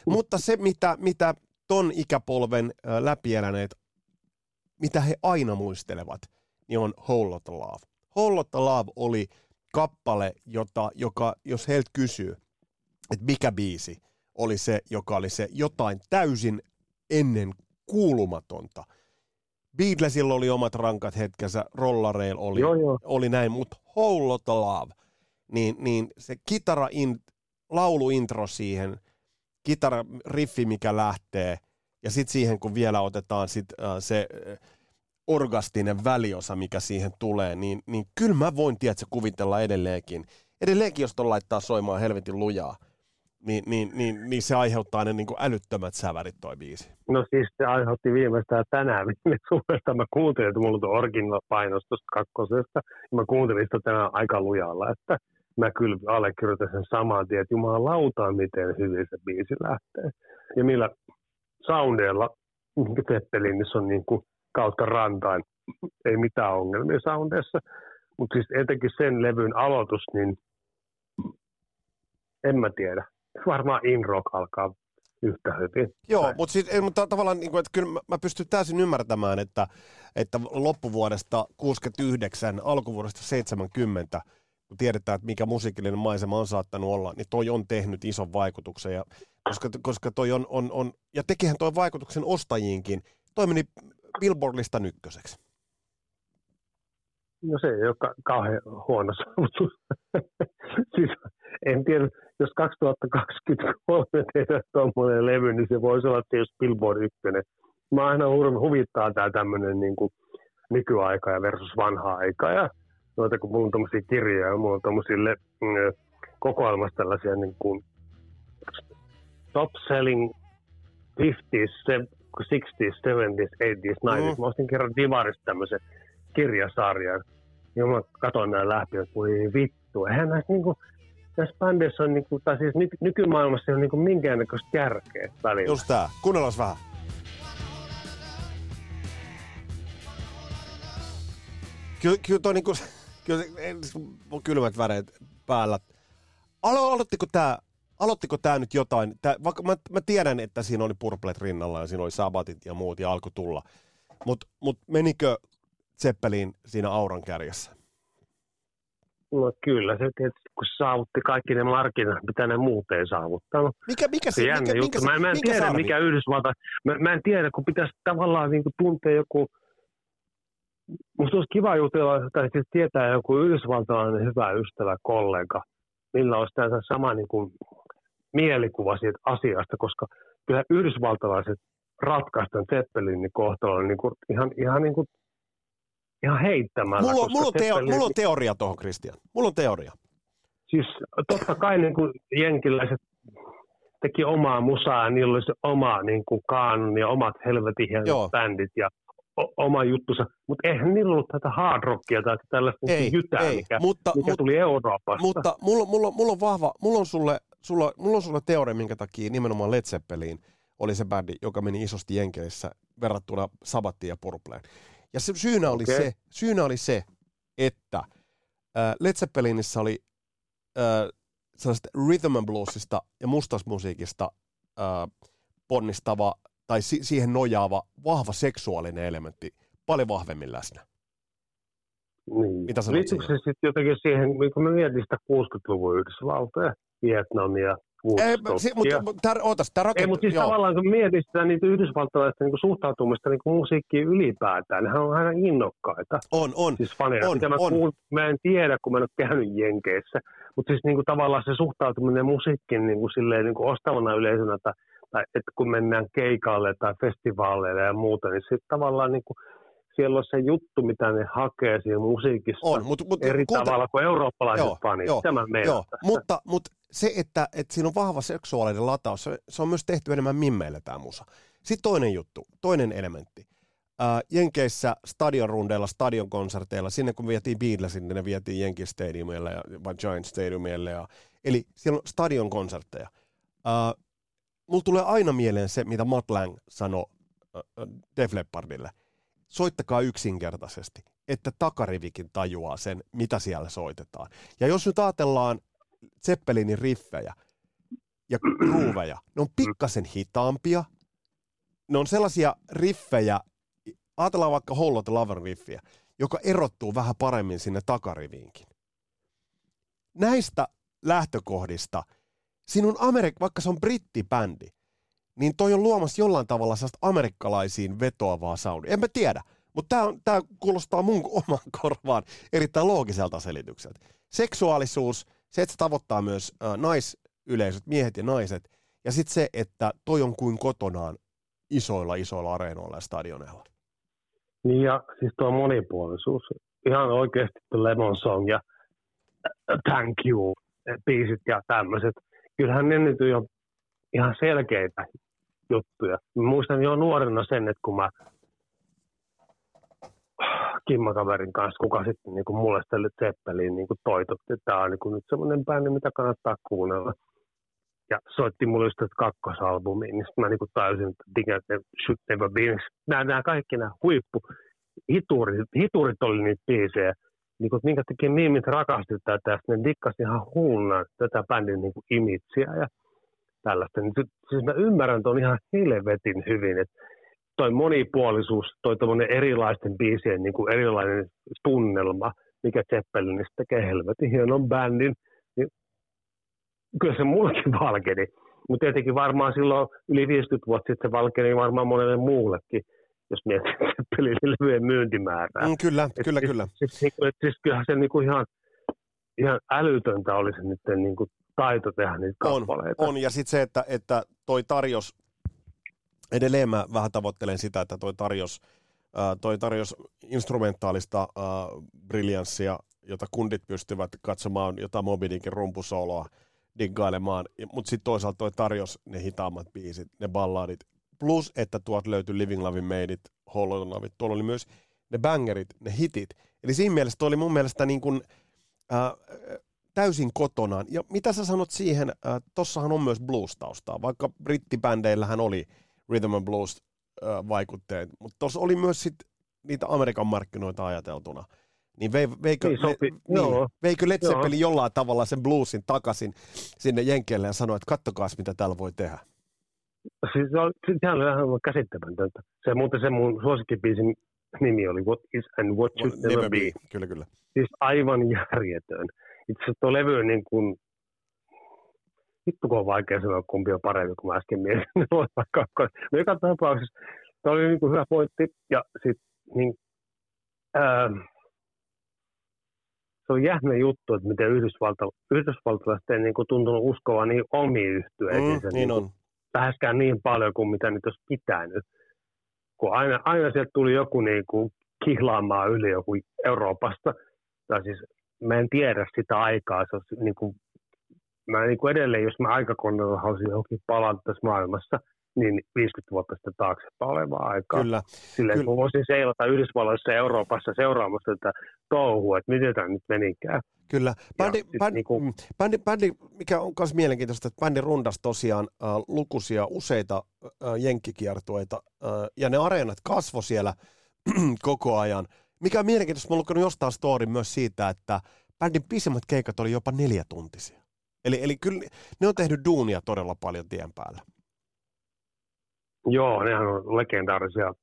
Mutta se, mitä ton ikäpolven läpieläneet, mitä he aina muistelevat, niin on Whole Lotta Love. Whole Lotta Love oli kappale, joka, jos heiltä kysyy, että mikä biisi oli se, joka oli se jotain täysin ennen kuulumatonta. Beatlesilla oli omat rankat hetkensä, Rollareilla oli, oli näin, mutta Whole Lotta Love, niin se lauluintro siihen, kitarariffi mikä lähtee, ja sitten siihen kun vielä otetaan sit, se orgastinen väliosa, mikä siihen tulee, niin kyllä mä voin tiedä, että se kuvitella edelleenkin. Edelleenkin, jos ton laittaa soimaan helvetin lujaa, niin se aiheuttaa ne niin kuin älyttömät sävärit toi biisi. No siis se aiheutti viimeistään tänään viime suorastaan. Mä kuuntelin, että mulla on originaalipainostusta kakkosesta, ja mä kuuntelin sitä tänään aika lujalla, että mä kyllä allekirjoitan sen saman tien, että jumalauta, miten hyvin se biisi lähtee. Ja millä soundeilla Zeppelinissä on niin kuin kautta rantain, ei mitään ongelmia soundeissa, mutta siis etenkin sen levyn aloitus, niin en mä tiedä. Varmaan in-rock alkaa yhtä hyvin. Joo, mutta siis, tavallaan, niin kuin, että kyllä mä pystyn täysin ymmärtämään, että loppuvuodesta 69, alkuvuodesta 70, kun tiedetään, että mikä musiikillinen maisema on saattanut olla, niin toi on tehnyt ison vaikutuksen. Ja, koska toi on, ja tekihän toi vaikutuksen ostajiinkin, toi meni Billboard-listan ykköseksi. No se ei ole kauhean huono saavutus. Siis en tiedä, jos 2023 tehdään tuommoinen levy, niin se voisi olla tietysti Billboard 1. Mä aina huvittaa tää tämmöinen niin kuin nykyaika ja versus vanha aika. Ja noita, kun mulla on tommosia kirjoja, mulla on tommosille kokoelmassa tällaisia niin kuin top selling 50s, 60s, 70s, 80s, 90s. Mä ostin kerran Divarista tämmöisen kirjasarjan. Ja mä katon nää läpi, että voi vittu. Eihän näissä niinku, tässä bändissä on niinku, tai siis nykymaailmassa ei ole niinku minkäännäköistä järkeä välillä. Just tää, kuunnellaan vähän. Kyllä toi niinku, kyllä kylmät väreet päällä. Aloittiko tää nyt jotain? Vaikka mä tiedän, että siinä oli Purplet rinnalla ja siinä oli Sabbatit ja muut ja alkoi tulla. Mut menikö Zeppelin siinä auran kärjessä? No kyllä, se tietysti kun saavutti kaikki ne markkinat, mitä ne muut ei saavuttanut. Mä en tiedä, kun pitäisi tavallaan niin kuin tuntea joku, musta olisi kiva jutella, tai siis tietää joku yhdysvaltalainen hyvä ystävä, kollega, millä olisi tässä sama niin kuin mielikuva siitä asiasta, koska kyllä yhdysvaltalaiset ratkaistaan Zeppelinin kohtalo niin kuin ihan niin kuin ihan heittämällä. Mulla on teoria tuohon, Kristian. Mulla on teoria. Siis totta kai niin kuin jenkiläiset teki omaa musaa ja niillä oli se oma niin kuin kaanun ja omat helvetin hienot bändit ja oma juttusa. Mutta eihän niillä ollut tätä hard rockia tai tällaista jytää, mikä tuli Euroopasta. Mutta mulla on sulle teoria, minkä takia nimenomaan Led Zeppelin oli se bändi, joka meni isosti Jenkeissä verrattuna Sabbathiin ja Purpleen. Ja se syynä oli se, että Led Zeppelinissä oli sellaista rhythm and bluesista ja mustasmusiikista ponnistava tai siihen nojaava vahva seksuaalinen elementti paljon vahvemmin läsnä. Niin. Mitä sanot siihen? Se sitten jotenkin siihen, kun me mietin sitä 60-luvun Yhdysvaltoja, Vietnamia, Mutta tavallaan kun mietit sitä niitä yhdysvaltalaisten niin suhtautumista niin musiikkiin ylipäätään, nehän on aina innokkaita. Mä en tiedä, kun mä en ole käynyt Jenkeissä, mutta siis niin kuin, tavallaan se suhtautuminen musiikkiin niin kuin, silleen, niin kuin ostavana yleisönä, tai että kun mennään keikalle tai festivaaleille ja muuta, niin sitten tavallaan niin kuin, siellä on se juttu, mitä ne hakee siinä musiikissa tavalla kuin eurooppalaiset fanit. Mutta se, että siinä on vahva seksuaalinen lataus, se on myös tehty enemmän mimmeillä tämä musa. Sitten toinen juttu, toinen elementti. Jenkeissä stadionrundeilla, stadionkonserteilla, sinne kun vietiin Beatlesin, ne vietiin Yankee Stadiumille ja Giant Stadiumille. Eli siellä on stadionkonsertteja. Mulla tulee aina mieleen se, mitä Matt Lang sanoi Def Leppardille. Soittakaa yksinkertaisesti, että takarivikin tajuaa sen, mitä siellä soitetaan. Ja jos nyt ajatellaan Zeppelinin riffejä ja grooveja, ne on pikkasen hitaampia. Ne on sellaisia riffejä, ajatellaan vaikka Whole Lotta Loven riffiä, joka erottuu vähän paremmin sinne takariviinkin. Näistä lähtökohdista sinun vaikka se on brittibändi, niin toi on luomassa jollain tavalla sellaista amerikkalaisiin vetoavaa soundia. En mä tiedä, mutta tää kuulostaa mun oman korvaan erittäin loogiselta selitykseltä. Seksuaalisuus, se, että se tavoittaa myös naisyleisöt, miehet ja naiset, ja sitten se, että toi on kuin kotonaan isoilla areenoilla ja stadioneilla. Niin ja siis tuo monipuolisuus. Ihan oikeasti The Lemon Song ja Thank You biisit ja tämmöiset. Kyllähän ne nyt on jo ihan selkeitä juttuja. Mä muistan jo nuorena sen, että kun mä Kimma-kaverin kanssa, kuka sitten niin kuin mulle sitä Zeppelin niin kuin toitotti, että tämä on niin kuin nyt semmoinen bändi, mitä kannattaa kuunnella. Ja soitti mulle just tästä kakkosalbumiin, niin sitten mä niin kuin tajusin, että Diggers Should Never Be. Nämä kaikki nämä huippuhiturit oli niitä biisejä. Niin kuin, minkä takia miimit rakasti tätä, ja ne dikkasi ihan hulluna tätä bändin niin kuin imitsiä ja tällaista. Niin, siis mä ymmärrän tuon ihan helvetin hyvin, että toi monipuolisuus, toi tommonen erilaisten biisien niin kuin erilainen tunnelma, mikä Zeppelinistä tekee helvetin hienon bändin, niin kyllä se mullekin valkeni. Mutta tietenkin varmaan silloin yli 50 vuotta sitten se valkeni varmaan monelle muullekin, jos miettii Zeppelin levyjen myyntimäärää. Kyllä. Siis kyllähän se niinku ihan älytöntä oli se niiden niinku taito tehdä niitä kappaleita. On, ja sitten se, että toi tarjos, edelleen mä vähän tavoittelen sitä, että toi tarjos instrumentaalista briljanssia, jota kundit pystyvät katsomaan jotain Moby Dickin rumpusoloa, diggailemaan, mutta sitten toisaalta toi tarjos ne hitaammat biisit, ne balladit, plus että tuolta löytyi Living Lovin Maidit, Hollow Lovit, tuolla oli myös ne bangerit, ne hitit. Eli siinä mielessä toi oli mun mielestä niin kun, täysin kotonaan. Ja mitä sä sanot siihen, tossahan on myös blues-taustaa, vaikka brittibändeillähän oli rhythm and blues -vaikutteet, mutta tuossa oli myös sit niitä Amerikan markkinoita ajateltuna. Niin veikö Led Zeppelin jollain tavalla sen bluesin takaisin sinne jenkeille ja sanoi, että kattokaas mitä täällä voi tehdä? Siis sehän oli ihan käsittämätöntä. Se muuten se mun suosikkibiisin nimi oli What Is and What Should Never Be. Kyllä. Siis aivan järjetön. Itse asiassa tuo levy on niin kuin... Vittu kun on vaikea sanoa, kumpi on parempi, kun mä äsken mietin. No joka tapauksessa tämä oli niin kuin hyvä pointti. Ja sitten niin... Se on jähnä juttu, että miten yhdysvaltalaiset ei niin kuin tuntunut uskoa niin omiin yhtyeisiin. Niin on. Läheskään niin paljon kuin mitä niitä olisi pitänyt. Kun aina sieltä tuli joku niin kuin kihlaamaan yli joku Euroopasta. Tai siis mä en tiedä sitä aikaa. Se olisi, niin kuin, mä niin kuin edelleen, jos mä aikakoneella halusin johonkin palata tässä maailmassa, niin 50 vuotta sitten taaksepäin olevaa aikaa. Kyllä. Silleen kun voisin seilata Yhdysvalloissa ja Euroopassa seuraamassa tätä touhua, että miten tämä nyt menikään. Kyllä. Bändi, mikä on myös mielenkiintoista, että bändi rundas tosiaan lukuisia useita jenkkikiertueita, ja ne areenat kasvoi siellä koko ajan. Mikä on mielenkiintoista, mä oon lukenut jostain storin myös siitä, että bändin pisimmät keikat oli jopa 4-tuntisia. Eli kyllä ne on tehnyt duunia todella paljon tien päällä. Joo, nehän on legendaarisia.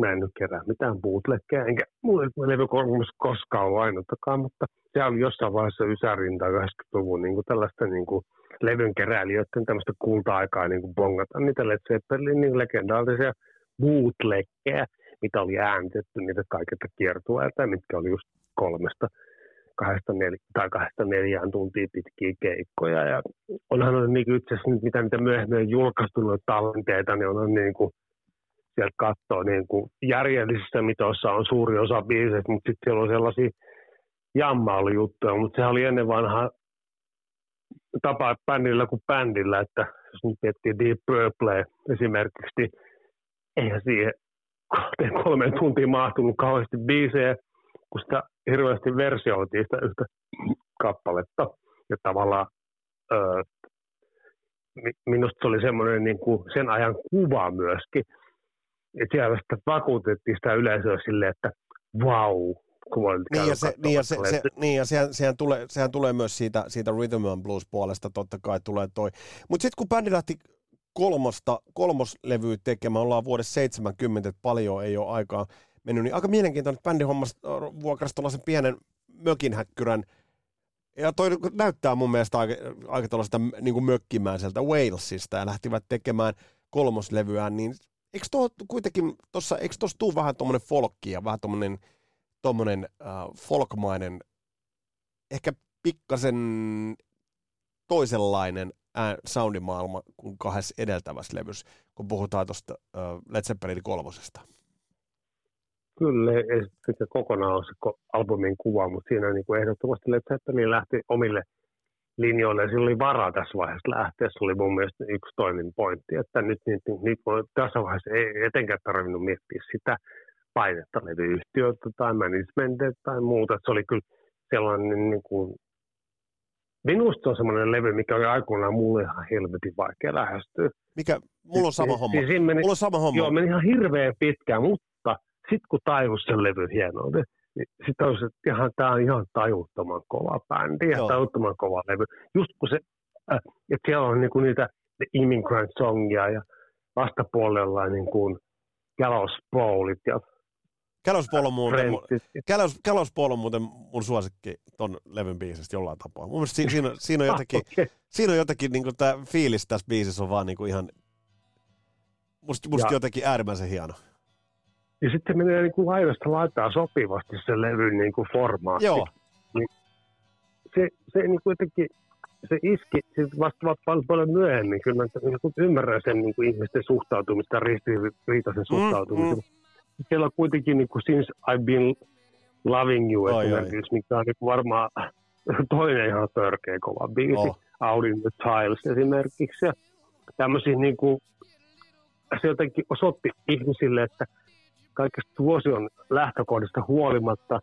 Mä en nyt kerää mitään bootleggejä, enkä mulla levykormusta koskaan ollut ainuttakaan, mutta se oli jossain vaiheessa ysärinta 90-luvun niin kuin tällaista niin kuin levyn keräilijöiden tämmöistä kulta-aikaa niin kuin bongata niitä Led Zeppelin niin legendaarisia bootleggejä, mitä oli äänitetty niitä kaikilta kiertueilta, mitkä oli just 3-4 tuntia pitkiä keikkoja. Ja onhan on niin itse asiassa nyt, mitä myöhemmin on julkaistu noita tallenteita, niin on niin kuin, sieltä katsoo niin kuin järjellisissä mitoissa on suuri osa biiseistä, mutta sitten siellä on sellaisia jammailujuttuja, mutta sehän oli ennen vanha tapa bändillä kuin bändillä, että jos nyt miettii Deep Purple esimerkiksi, niin eihän siihen 2-3 tuntia mahtunut kauheasti biisejä, kun sitä hirveästi versioitiin sitä yhtä kappaletta. Ja tavallaan minusta se oli semmoinen niin kuin sen ajan kuva myöskin. Että siellä sitä vakuutettiin sitä yleisöä silleen, että vau. Sehän tulee myös siitä rhythm and blues -puolesta, totta kai tulee toi. Mutta sitten kun bändi lähti kolmoslevyä tekemään, ollaan vuodessa 70, että paljon ei ole aikaa mennyt, niin aika mielenkiintoinen, että bändi vuokrasi tuollaisen pienen mökinhäkkyrän Ja toi näyttää mun mielestä aika tuollaista niin mökkimäiseltä Walesista ja lähtivät tekemään kolmoslevyään, niin eikö tuossa kuitenkin, eikö tuossa tuu vähän tuommoinen folkki ja vähän tuommoinen folkmainen, ehkä pikkasen toisenlainen soundimaailma kuin kahdessa edeltävässä levyssä, kun puhutaan tuosta Led Zeppelin kolmosesta? Kyllä, ei sitten kokonaan ole se albumin kuva, mutta siinä niin kuin ehdottomasti Led Zeppelin lähti omille linjoille, ja sillä oli varaa tässä vaiheessa lähteä. Se oli mun mielestä yksi toinen pointti, että nyt tässä vaiheessa ei etenkään tarvinnut miettiä sitä painetta yhtiöltä tai managementilta tai muuta. Se oli kyllä sellainen, niin kuin, minusta on semmoinen levy, mikä oli aikoinaan mulle ihan helvetin vaikea lähestyä. Mikä? Mulla on sama homma. Siis meni, mulla on sama homma. Joo, meni ihan hirveän pitkään, mutta sitten kun taivus sen levyn hienouden, niin sitten olisi, että ihan, tämä on ihan tajuttoman kova bändi ja tajuttoman kova levy. Just kun se, että siellä on niinku niitä The Immigrant Songia ja vastapuolella niinku Gallows Bowlit ja Gallows Bowl on muuten mun suosikki ton levyn biisistä jollain tapaa. Mun mielestä siinä on jotenkin, okay. Siinä on jotenkin niinku tää fiilis tässä biisissä on vaan niinku ihan, musta jotenkin äärimmäisen hieno. Ja sitten se menee niinku laidasta laitaan sopivasti se levyn niinku formaatti. Joo. Niin se niinku jotenkin, se iski sit vasta paljon myöhemmin. Kyllä mä ymmärrän sen niinku ihmisten suhtautumista, ristiriitaisen suhtautumisen. Siellä on kuitenkin niinku Since I've Been Loving You esimerkiksi, mikä on niinku varmaan toinen ihan törkeä kova biisi. Oh. Out in the Tiles esimerkiksi. Ja tämmöisiä niinku, se jotenkin osoitti ihmisille, että kaikesta suosion lähtökohdista huolimatta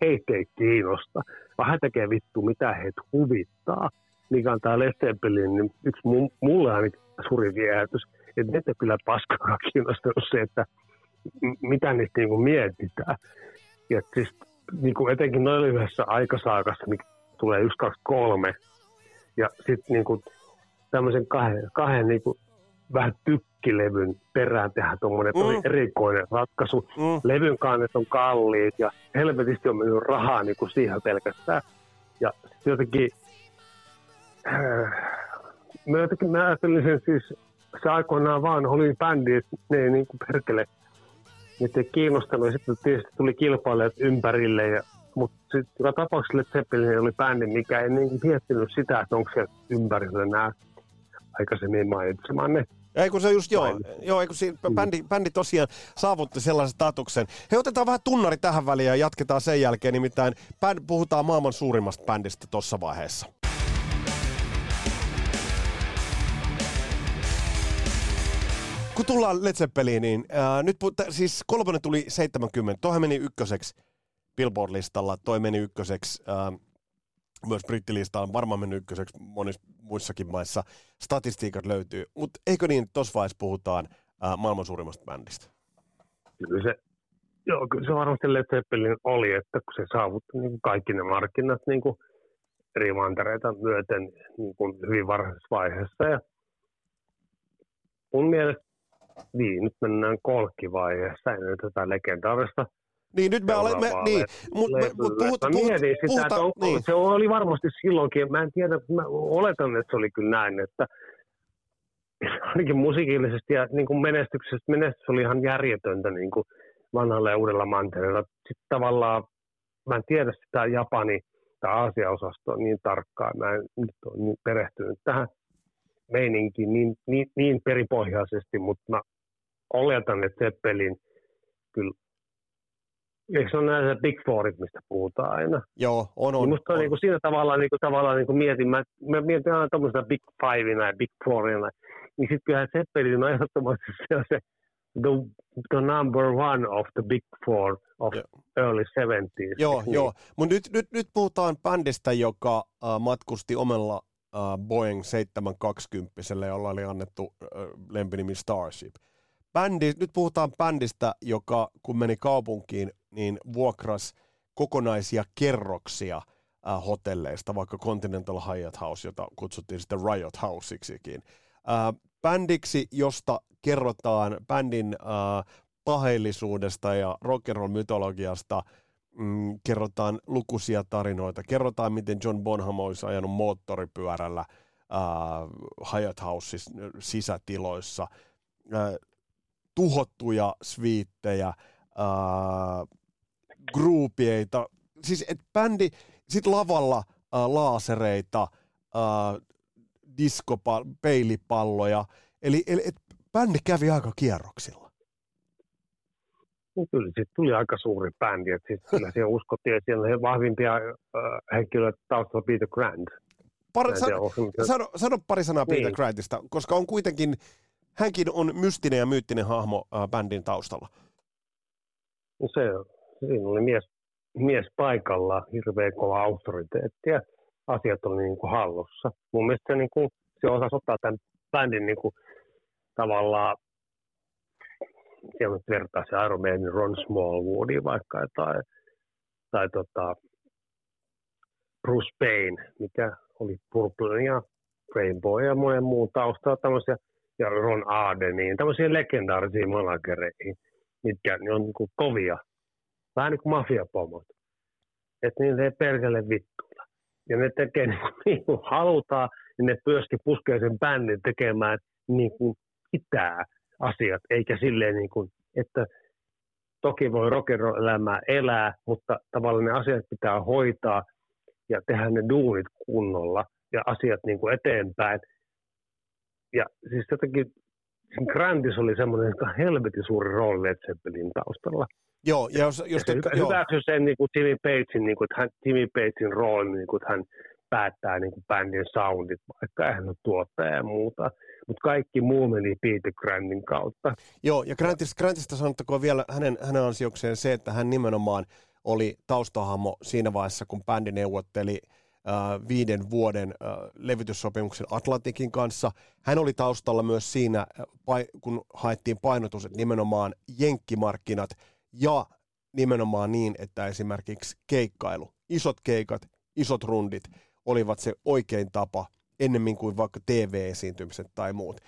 heitä ei kiinnosta, vaan he tekee vittu mitä heitä huvittaa, mikä on tää Led Zeppelin, niin yksi mulle ainakin suuri viehätys, että ne kyllä paskakaan kiinnostanut se, että mitä niistä niinku mietitään. Ja siis niinku etenkin noin lyhyessä aikasaakassa, mikä tulee 1, 2, 3, ja sitten niinku tämmöisen kahden niinku vähän tykkilevyn perään tehdään tuommoinen erikoinen ratkaisu. Levyn kannet on kalliit ja helvetisti on mennyt rahaa niin kuin siihen pelkästään. Ja jotenkin, mä ajattelin sen siis, se aikoinaan vaan oli bändi, että ne ei niin kuin perkele, niitä ei kiinnostanut. Ja sitten tietysti tuli kilpailijat ympärille, mutta sitten joka tapauksessa Zeppelin oli bändi, mikä ei niin kuin miettinyt sitä, että onko siellä ympärillä nämä aikaisemmin mainitsemanne. Eikö se just joo, eikö siinä bändi tosiaan saavutti sellaisen statuksen. He otetaan vähän tunnari tähän väliin ja jatketaan sen jälkeen, nimittäin puhutaan maailman suurimmasta bändistä tuossa vaiheessa. Kun tullaan Led Zeppeliin, niin siis kolmonen tuli 70, toihan meni ykköseksi Billboard-listalla, toi meni ykköseksi myös brittilista on varmaan mennyt ykköseksi monissa muissakin maissa. Statistiikat löytyy. Mutta eikö niin, tuossa vaiheessa puhutaan maailman suurimmasta bändistä? Kyllä se varmasti Led Zeppelin oli, että kun se saavutti niin kaikki ne markkinat niin eri mantereita myöten niin hyvin varhaisessa vaiheessa. Ja mun mielestä, niin, nyt mennään kolkkivaiheessa ennen tätä legendaarista. Niin, nyt Mietin sitä, se oli varmasti silloinkin, mä en tiedä, mä oletan, että se oli kyllä näin, että ainakin musiikillisesti ja niin kuin menestys oli ihan järjetöntä niin kuin vanhalla ja uudella mantereella. Sitten tavallaan, mä en tiedä sitä Japani tai Aasia-osastoa niin tarkkaan, mä en nyt ole niin perehtynyt tähän meininkiin niin peripohjaisesti, mutta mä oletan, että Zeppelin kyllä. Eikö se ole näitä Big Fourit, mistä puhutaan aina? Joo, on. Minusta on. Niin kuin siinä tavallaan mietin, mä mietin aina tuommoisena Big Fivena ja Big Fourina, niin sitten kyllähän Zeppelin on ehdottomasti se the number one of the Big Four of early 70s. Joo. Mutta nyt puhutaan bändistä, joka matkusti omalla Boeing 720, jolla oli annettu lempinimi Starship. Nyt puhutaan bändistä, joka kun meni kaupunkiin, niin vuokrasi kokonaisia kerroksia hotelleista, vaikka Continental Hyatt House, jota kutsuttiin sitten Riot Houseksikin. Bändiksi, josta kerrotaan bändin paheellisuudesta ja rock'n'roll-mytologiasta, kerrotaan lukuisia tarinoita. Kerrotaan, miten John Bonham olisi ajanut moottoripyörällä Hyatt Houses sisätiloissa. Tuhottuja sviittejä, gruupieita, siis et bändi, sit lavalla laasereita, peilipalloja, eli et bändi kävi aika kierroksilla. No kyllä, siitä tuli aika suuri bändi, että siis kyllä siihen uskottiin, että siellä on vahvimpia henkilöitä taustalla Peter Grant. Sano pari sanaa Peter Grantista, koska on kuitenkin, hänkin on mystinen ja myyttinen hahmo bändin taustalla. Siinä oli mies paikalla, hirveän kova autoriteetti ja asiat oli niin kuin hallussa. Mun mielestä se osasi ottaa tämän bändin niin kuin, tavallaan, siellä nyt vertaa se Iron Maiden Ron Smallwoodiin vaikka tai Bruce Payne, mikä oli Purple ja Rainbow ja monen muun taustalla tämmöisiä, ja Ron Ardeniin, tämmöisiä legendaarisia managereihin, mitkä ne on niin kuin kovia, vähän niin kuin mafiapomot, että niille ei perkele vittuilla. Ja ne tekee niin kuin halutaan, ja ne myöskin puskee sen bändin tekemään niin kuin pitää asiat, eikä silleen niin kuin, että toki voi rock'n'roll-elämää elää, mutta tavallaan ne asiat pitää hoitaa ja tehdä ne duunit kunnolla ja asiat niin kuin eteenpäin. Ja siis jotenkin Grandis oli semmoinen helvetin suuri rooli Led Zeppelin taustalla. Joo, ja jos se hyväksyi sen niin kuin Jimmy Pagein roolin, niin kuin, että hän päättää niin kuin bändin soundit, vaikka hän on tuottaja ja muuta. Mutta kaikki muu meni Peter Grantin kautta. Joo, ja Grantista sanottakoon vielä hänen ansiokseen se, että hän nimenomaan oli taustahahmo siinä vaiheessa, kun bändi neuvotteli 5 vuoden levityssopimuksen Atlantikin kanssa. Hän oli taustalla myös siinä, kun haettiin painotus, että nimenomaan jenkkimarkkinat ja nimenomaan niin, että esimerkiksi keikkailu, isot keikat, isot rundit olivat se oikein tapa ennemmin kuin vaikka TV-esiintymiset tai muut.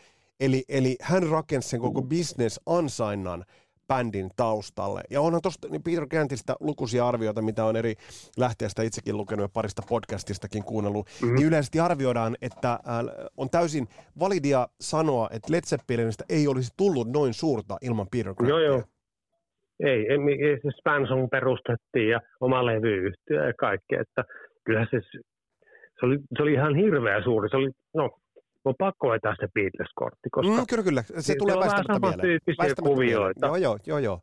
Eli hän rakensi sen koko business-ansainnan bändin taustalle. Ja onhan tuosta niin Peter Grantista lukuisia arvioita, mitä on eri lähteestä itsekin lukenut ja parista podcastistakin kuunnellut. Mm-hmm. Niin yleisesti arvioidaan, että on täysin validia sanoa, että Led Zeppelinistä ei olisi tullut noin suurta ilman Peter Grantia. Joo. Ei siis Spanson perustettiin ja oma levyyhtiö ja kaikkea. Että kyllähän se oli ihan hirveä suuri. Se oli, on pakko vetää se Beatles-kortti, koska... Kyllä. Se tulee väistämättä mieleen. Kuvioita. Joo.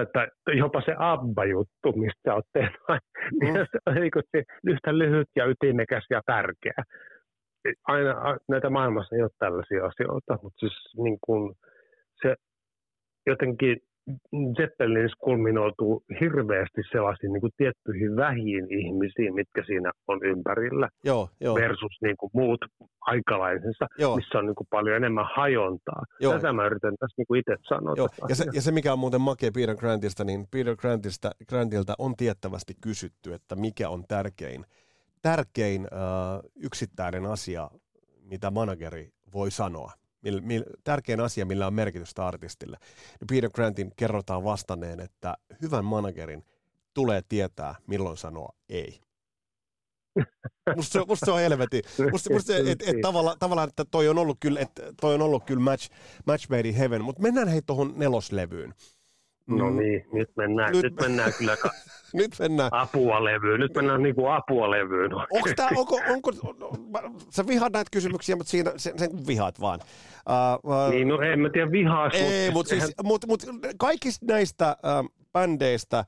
Että jopa se ABBA-juttu, mistä sä oot tehnyt, se yhtä lyhyt ja ytimekäs ja tärkeä. Aina näitä maailmassa ei ole tällaisia asioita, mutta siis niin kuin se jotenkin Zeppelinissä kulminoituu hirveästi sellaisiin niin kuin tiettyihin vähiin ihmisiin, mitkä siinä on ympärillä, versus niin kuin muut aikalaisensa, missä on niin kuin paljon enemmän hajontaa. Tätä mä yritän tässä niin kuin itse sanoa. Ja se, mikä on muuten makea Peter Grantista, niin Peter Grantilta on tiettävästi kysytty, että mikä on tärkein yksittäinen asia, mitä manageri voi sanoa. Tärkein asia, millä on merkitystä artistille. Peter Grantin kerrotaan vastanneen, että hyvän managerin tulee tietää, milloin sanoa ei. Musta se on helvetin. Tavallaan, että toi on ollut kyllä match made in heaven, mutta mennään hei tuohon 4-levyyn. No niin, nyt mennään kyllä apua-levyyn. Sä vihaat näitä kysymyksiä, mutta siinä sen vihaat vaan. No en mä tiedä vihaa. Ei, mutta kaikista näistä bändeistä,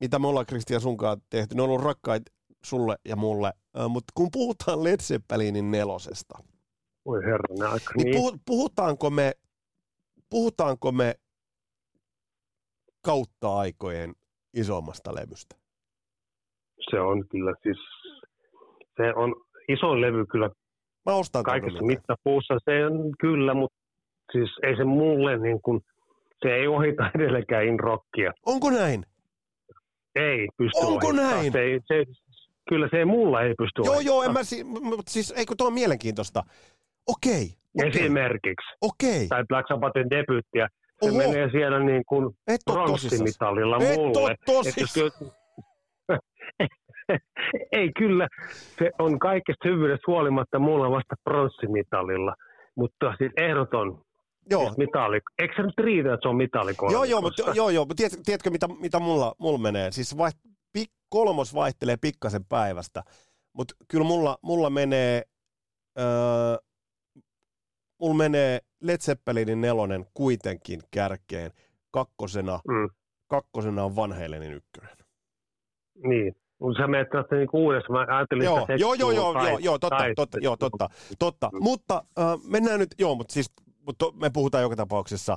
mitä me ollaan Kristian sunkaan tehty, ne on ollut rakkaita sulle ja mulle, mutta kun puhutaan Led Zeppelinin 4:sta. Oi herranen aika. Niin puhutaanko me kautta aikojen isommasta levystä? Se on kyllä siis, se on iso levy kyllä kaikessa mittapuussa, se on kyllä, mutta siis ei se mulle niin kuin, se ei ohita edelläkään In Rockia. Onko näin? Ei pysty ohittamaan. Kyllä se mulla ei pysty ohittamaan. Joo, mutta siis eikö tuo on mielenkiintoista? Okei. Esimerkiksi. Okei. Tai Black Sabbathin debyyttiä. Se menee siellä niin kuin bronssimitallilla mulle. Ei kyllä, se on kaikesta hyvyydestä huolimatta mulla vasta pronssimitalilla, mutta siis ehdoton. Joo. Mitali. Eikö se nyt riitä, että se on mitalikohdassa? Joo, mutta tiedätkö mitä mulla menee? Siis kolmos vaihtelee pikkasen päivästä, mutta kyllä mulla menee, Led Zeppelinin 4 kuitenkin kärkeen, kakkosena on Van Halenin 1. Niin. Sä menet tästä niinku uudessa, mä ajattelin sitä seksuun. Joo, totta. Mutta mennään nyt, mutta me puhutaan joka tapauksessa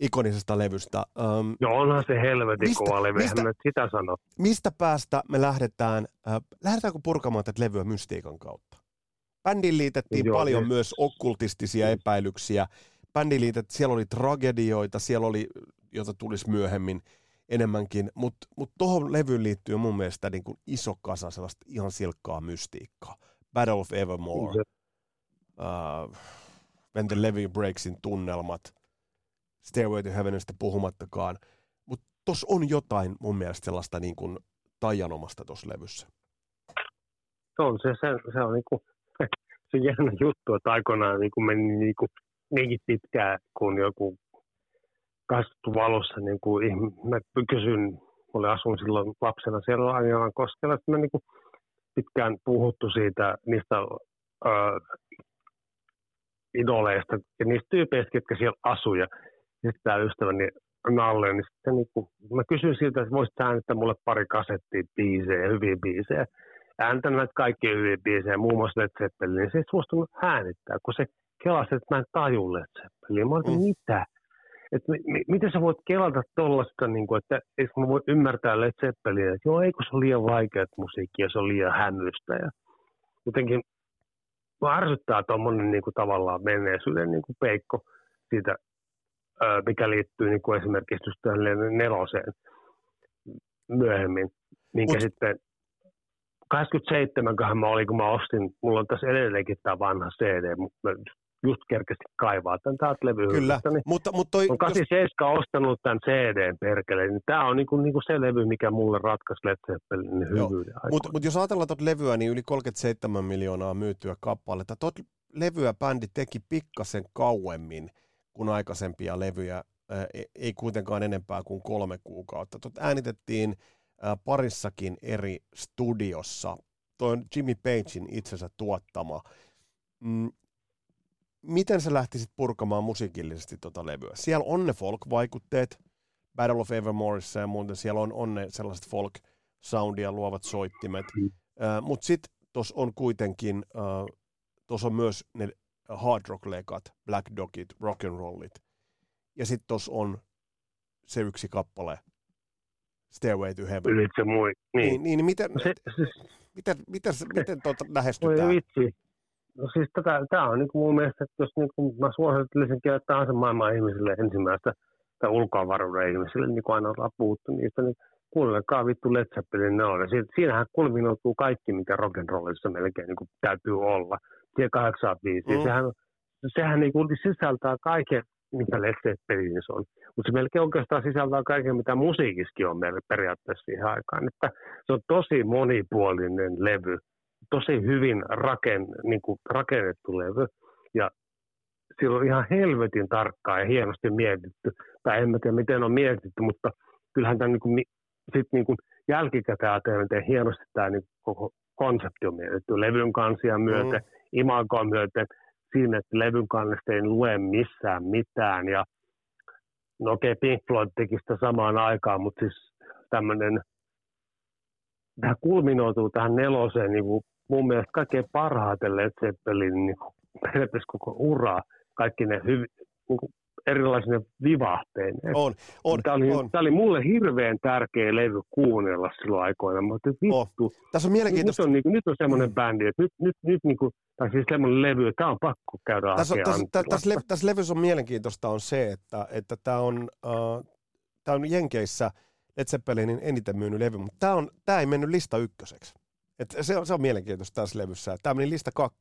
ikonisesta levystä. Joo, onhan se helvetin kova levy, eihän me sitä sano. Mistä päästä me lähdetäänkö purkamaan tätä levyä mystiikan kautta? Bändiin liitettiin paljon myös okkultistisia epäilyksiä. Siellä oli tragedioita, siellä oli, joita tulisi myöhemmin enemmänkin, mut tohon levyyn liittyy mun mielestä niin kuin iso kasa sellaista ihan silkkaa mystiikkaa. Battle of Evermore, When the Levee Breaksin tunnelmat, Stairway to Heavenista puhumattakaan, mutta tossa on jotain mun mielestä sellaista niin kuin taianomasta tossa levyssä. Se on niinku se jännä juttu, että aikoinaan niinku meni niinku niinkin pitkään, kun joku Kasvalossa, niin kuin mä kysyn, olin asunut silloin lapsena siellä Anjalan koskella, että me niin kuin pitkään puhuttu siitä niistä idoleista ja niistä tyypeistä, jotka siellä asuu. Ja sitten tämä ystäväni Nalle, niin sitten niin kuin, mä kysyin siltä, että voisit äänittää mulle pari kasettia biisejä, hyviä biisejä. Äänitän näitä kaikkia hyviä biisejä, muun muassa Led Zeppelin, niin se ei suostunut äänittää, kun se kelasi, että mä en taju Led Zeppelin. Mä olin, mitä? Että miten sä voit kelata tollaista, niin kuin, että eikö mä voi ymmärtää Led Zeppeliä, että joo, eikö se ole liian vaikeat musiikkia, se on liian hämystä. Ja jotenkin mä ärsyttää tommonen niin kuin, tavallaan menneisyyden niin kuin peikko siitä, mikä liittyy niin kuin esimerkiksi tähän 4 myöhemmin. Minkä sitten 27-köhän mä olin, kun mä ostin, mulla on tässä edelleenkin tämä vanha CD, mutta just kerkeästi kaivaa tämän täältä levyhyllystä. Kyllä, niin mutta on 87 ostanut tämän CD:n perkeleen, niin tämä on niinku se levy, mikä mulle ratkaisi Led Zeppelinin hyvyyden. Mutta jos ajatellaan tuota levyä, niin yli 37 miljoonaa myytyä kappaletta. Tuota levyä bändi teki pikkasen kauemmin kuin aikaisempia levyjä, ei kuitenkaan enempää kuin 3 kuukautta. Tuota äänitettiin parissakin eri studiossa. Toi on Jimmy Pagein itsensä tuottama. Miten sä lähtisit purkamaan musiikillisesti tota levyä? Siellä on ne folk-vaikutteet, Battle of Evermoressa ja muuten, siellä on ne sellaiset folk-soundia luovat soittimet, mutta sitten tuossa on kuitenkin, tuossa on myös ne hard rock-lekat, black dogit, rock'n'rollit, ja sitten tuossa on se yksi kappale, Stairway to Heaven. Ylitse mui. Niin miten lähestytään? No siis tämä on niinku mun mielestä, että jos niinku mä suosittelisinkin, että tahansa maailman ihmisille ensimmäistä, tai ulkoavaruuden ihmisille, niin kuin aina ollaan puhuttu niistä, niin kuunnelkaa vittu Led Zeppelin 4. Siinähän kulminoituu kaikki, mikä rock'n'rollissa melkein niinku täytyy olla. Tie 85, sehän niinku sisältää kaiken, mitä Led Zeppelinissä on. Mutta se melkein oikeastaan sisältää kaiken, mitä musiikissakin on meillä periaatteessa siihen aikaan. Että se on tosi monipuolinen levy. Tosi hyvin rakennettu levy, ja sillä on ihan helvetin tarkkaa ja hienosti mietitty, tai en mä tiedä miten on mietitty, mutta kyllähän tämä niin jälkikäteen ajatellen, miten hienosti tämä niin koko konsepti on mietitty, levyn kansia myöten, imagoa myöten, siinä, että levyn kannesta ei lue missään mitään, ja no okei, Pink Floyd teki sitä samaan aikaan, mutta siis tämmöinen, tämä kulminoituu tähän 4 niin kuin mun mielestä kaikkein parhaiten Led Zeppelin niin periaatteessa koko ura, kaikki ne niin erilaisine vivahteineen. Tämä oli mulle hirveän tärkeä levy kuunnella silloin aikoina. Mä ajattelin, vittu. Tässä on mielenkiintoista. Nyt on semmoinen bändi, että nyt niin kuin, tai siis semmoinen levy, että tämä on pakko käydä hakemaan. Tässä levyssä on mielenkiintoista on se, että tämä on Jenkeissä Led Zeppelinin eniten myynyt levy, mutta tämä ei mennyt lista 1. Et se on mielenkiintoista tässä levyssä. Tämä meni lista 2.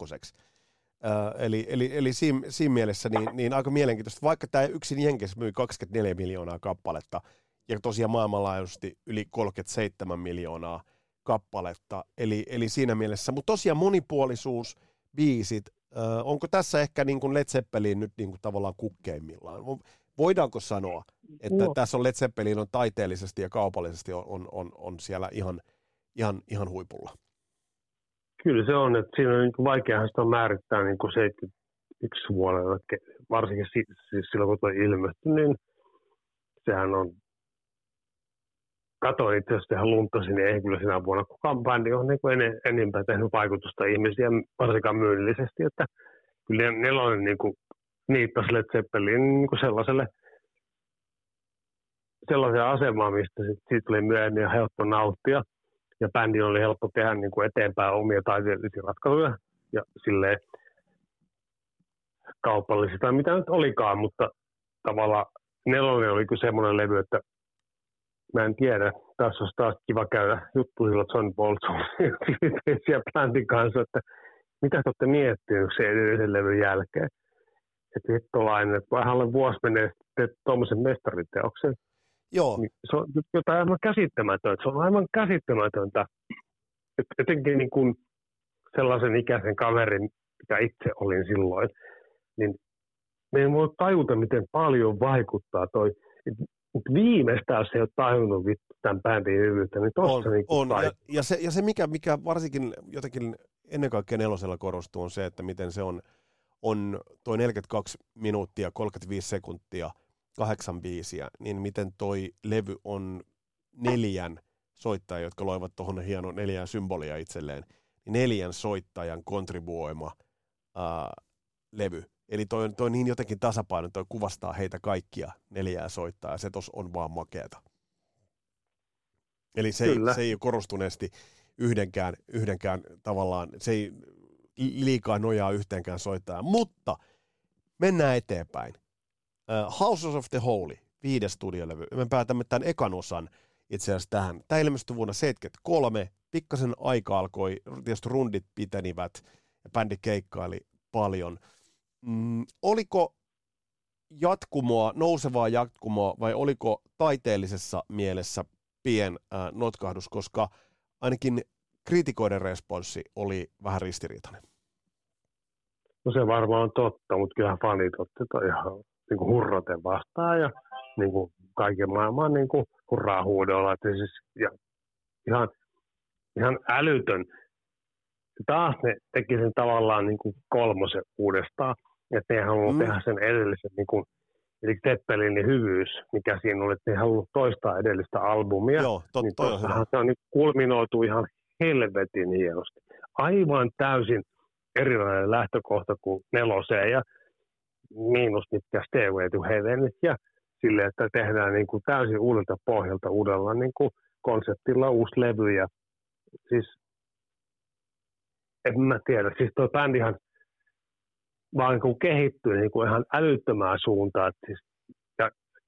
Eli siinä mielessä niin aika mielenkiintoista. Vaikka tämä yksin Jenkeissä myi 24 miljoonaa kappaletta ja tosiaan maailmanlaajuisesti yli 37 miljoonaa, kappaletta, eli siinä mielessä. Mutta tosiaan monipuolisuus, biisit, onko tässä ehkä niin kuin Led Zeppelin nyt niin kuin tavallaan kukkeimmillaan? Voidaanko sanoa, että tässä on Led Zeppelin on taiteellisesti ja kaupallisesti on siellä ihan huipulla? Kyllä se on, että siinä on niin vaikeahan sitä määrittää niin kuin 71 vuodella, varsinkin siis silloin kun toi ilmestyi, niin sehän on, katoin itse asiassa ihan lunttasin, niin ei kyllä sinä vuonna kukaan bändi on niin enempää tehnyt vaikutusta ihmisiä, varsinkaan myynnillisesti, että kyllä nelonen niin niittasi Led Zeppelin niin sellaiseen asemaan, mistä siitä tuli myöhemmin ja helppo nauttia. Ja bändi oli helppo tehdä niin kuin eteenpäin omia taiteellisia ratkaisuja ja silleen kaupallisia tai mitä nyt olikaan, mutta tavallaan nelonen oli kyllä semmoinen levy, että mä en tiedä, tässä olisi taas kiva käydä juttu silloin John Bolton-yksityisiä bändin kanssa, että mitä te olette miettineet sen edellisen levyn jälkeen. Että hittolainen, että vähän alle vuosi menee sitten tuommoisen mestariteoksen. Joo. Se on jotain aivan käsittämätöntä. Se on aivan käsittämätöntä. Että jotenkin niin kuin sellaisen ikäisen kaverin, mitä itse olin silloin, niin me ei voi tajuta, miten paljon vaikuttaa toi. Viimeistään se ei ole tajunnut tämän bändin hyvyyttä, niin tuossa niin kuin ja se mikä varsinkin jotenkin ennen kaikkea nelosella korostuu, on se, että miten se on toi 42 minuuttia, 35 sekuntia, 8 biisiä, niin miten toi levy on 4 soittajia, jotka loivat tuohon hienon 4 symbolia itselleen, 4 soittajan kontribuoima levy. Eli toi niin jotenkin tasapaino, toi kuvastaa heitä kaikkia 4 soittajaa, se tos on vaan makeata. Eli se ei korostuneesti yhdenkään tavallaan, se ei liikaa nojaa yhteenkään soittajaan, mutta mennään eteenpäin. House of the Holy, 5. studiolevy. Me päätämme tämän ekan osan itse asiassa tähän. Tämä ilmestyi vuonna 1973. Pikkasen aika alkoi, tietysti rundit pitenivät ja bändi keikkaili paljon. Oliko jatkumoa, nousevaa jatkumoa vai oliko taiteellisessa mielessä pien notkahdus, koska ainakin kriitikoiden responssi oli vähän ristiriitainen? No se varmaan on totta, mutta kyllähän fanit ottetaan ihan niinku hurraten vastaan ja niinku kaiken maailman niinku hurraa huudolla, että siis ihan älytön. Taas ne teki sen tavallaan niinku 3. uudestaan, että ne haluaa tehdä sen edellisen niinku, eli Zeppelinin hyvyys, mikä siinä oli, että ne haluaa toistaa edellistä albumia. Joo, totta. Se on niin kulminoitu ihan helvetin hienosti. Aivan täysin erilainen lähtökohta kuin neloseen ja miinus mitkä Stairway to Heaven ja sille, että tehdään niin kuin täysin uudelta pohjalta uudella niin kuin konseptilla uusi levy ja siis en mä tiedä, siis tuo bändihan vaan niin kuin kehittyi niin kuin ihan älyttömään suuntaan siis,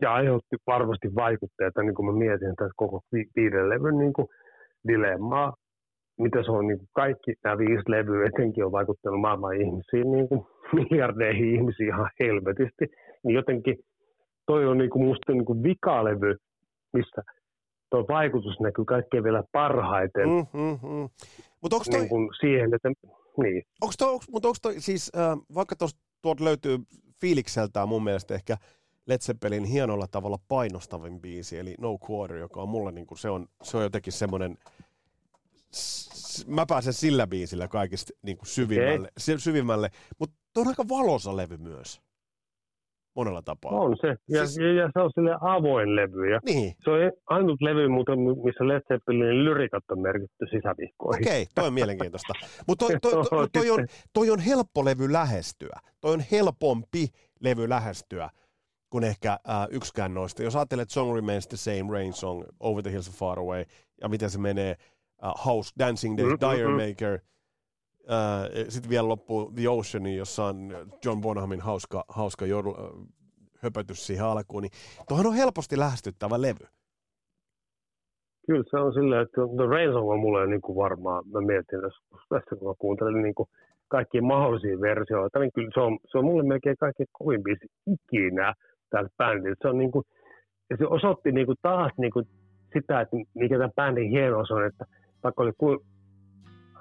ja aiheutti varmasti vaikutteita, niin kuin mä mietin että koko 5 levyn niin kuin dilemmaa, mitä se on niin kuin kaikki nämä 5 levyä etenkin on vaikuttanut maailman ihmisiin niin kuin miljardeihin ihmisiin ihan helvetisti, niin jotenkin toi on niinku musta niinku vikalevy, missä tuo vaikutus näkyy kaikkein vielä parhaiten. Mutta onko toi niinku siihen, että niin. Onko toi siis vaikka tuolta löytyy fiilikseltään mun mielestä ehkä Led Zeppelin hienolla tavalla painostavin biisi, eli No Quarter, joka on mulle niinku se on jotenkin semmoinen. Mä pääsen sillä biisillä kaikista niin kuin syvimmälle. Mutta tuo on aika valoisa levy myös, monella tapaa. On se, ja se on silleen avoin levy. Ja niin. Se on ainut levy, missä Led Zeppelin lyrikat on merkitty sisävihkoihin. Okei, toi on mielenkiintoista. Mutta toi on helppo levy lähestyä. Toi on helpompi levy lähestyä kuin ehkä yksikään noista. Jos ajattelet Song Remains the Same, Rain Song, Over the Hills and Far Away, ja miten se menee, House, Dancing Days, Dire Maker, sitten vielä loppuu The Ocean, jossa on John Bonhamin hauska höpötys siihen alkuun. Niin tuohan on helposti lähestyttävä levy. Kyllä se on silleen, että The Rain Song on mulle niin kuin varmaan, mä mietin tässä kun mä kuuntelin niin kuin kaikkia mahdollisia versioita, niin kyllä se on mulle melkein kaikkein kovin biisi ikinä täällä bändillä. Se on niin kuin, se osoitti niin kuin taas niin kuin sitä, että mikä tämän bändin hienous on, että vaikka oli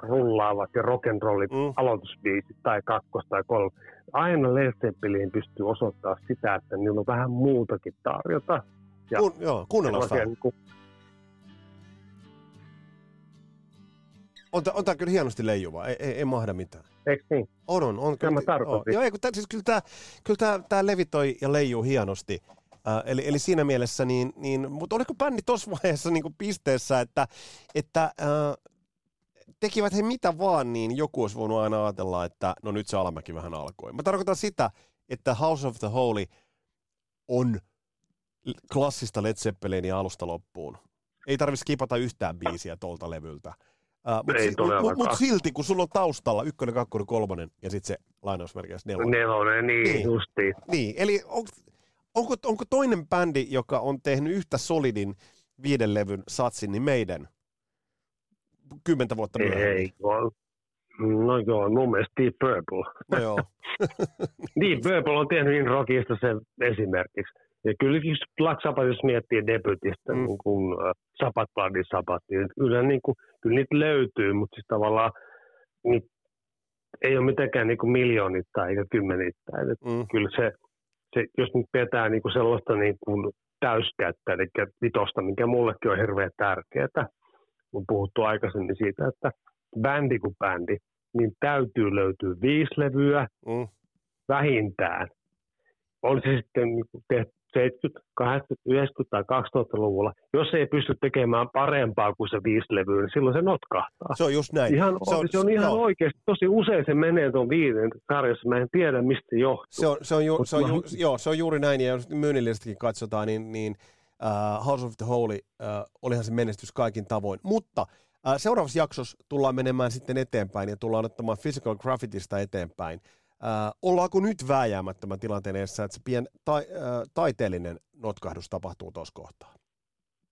rullaavat ja rock'n'rollin aloitusbiisit tai kakkos tai kolme. Aina Led Zeppelin pystyy osoittaa sitä, että niillä on vähän muutakin tarjota. Ja joo, kuunnellaan sitä. On tää kyllä hienosti leijuvaa, ei mahda mitään. Eikö niin? On kyllä. Joo, siis kyllä tää levitoi ja leijuu hienosti. Eli siinä mielessä, niin, mutta oliko bändi tuossa vaiheessa niin kuin pisteessä, että tekivät he mitä vaan, niin joku olisi voinut aina ajatella, että no nyt se alamäki vähän alkoi. Mä tarkoitan sitä, että House of the Holy on klassista Led Zeppelinia alusta loppuun. Ei tarvitse skipata yhtään biisiä tuolta levyltä. Mutta silti, kun sulla on taustalla 1, 2, 3 ja sitten se lainausmerkeissä 4. Niin justiin. Niin, eli onko toinen bändi, joka on tehnyt yhtä solidin 5 levyn satsin, niin meidän 10 vuotta myöhemmin? Ei, no joo, mun mielestä Deep Purple. No joo. Deep Purple on tehnyt In Rockista sen esimerkiksi. Ja kylläkin Black Sabbath, jos miettii debutista, niin kuin Sabbath Bloody Sabbath, niin kyllä niitä löytyy, mutta siis tavallaan niitä ei ole mitenkään niin kuin miljoonittain eikä kymmenittäin. Kyllä se, jos nyt pitää niin kuin sellaista niin kuin täyskäyttä, eli vitosta, mikä mullekin on hirveän tärkeää, kun puhuttu aikaisemmin siitä, että bändi kuin bändi, niin täytyy löytyä 5 levyä vähintään. On se sitten niin kuin tehty 70, 80, 90 tai 2000-luvulla, jos ei pysty tekemään parempaa kuin se 5 levyä, niin silloin se notkahtaa. Se on just näin. Se on ihan oikeasti. Tosi usein se menee tuon 5 sarjassa. Mä en tiedä, mistä johtuu. Se on juuri näin, ja jos myynnillisestikin katsotaan, niin House of the Holy olihan se menestys kaikin tavoin. Mutta seuraavassa jaksossa tullaan menemään sitten eteenpäin, ja tullaan ottamaan Physical Graffitista eteenpäin. Ollaanko nyt vääjäämättömän tilanteen edessä, että se pieni taiteellinen notkahdus tapahtuu tuossa kohtaa?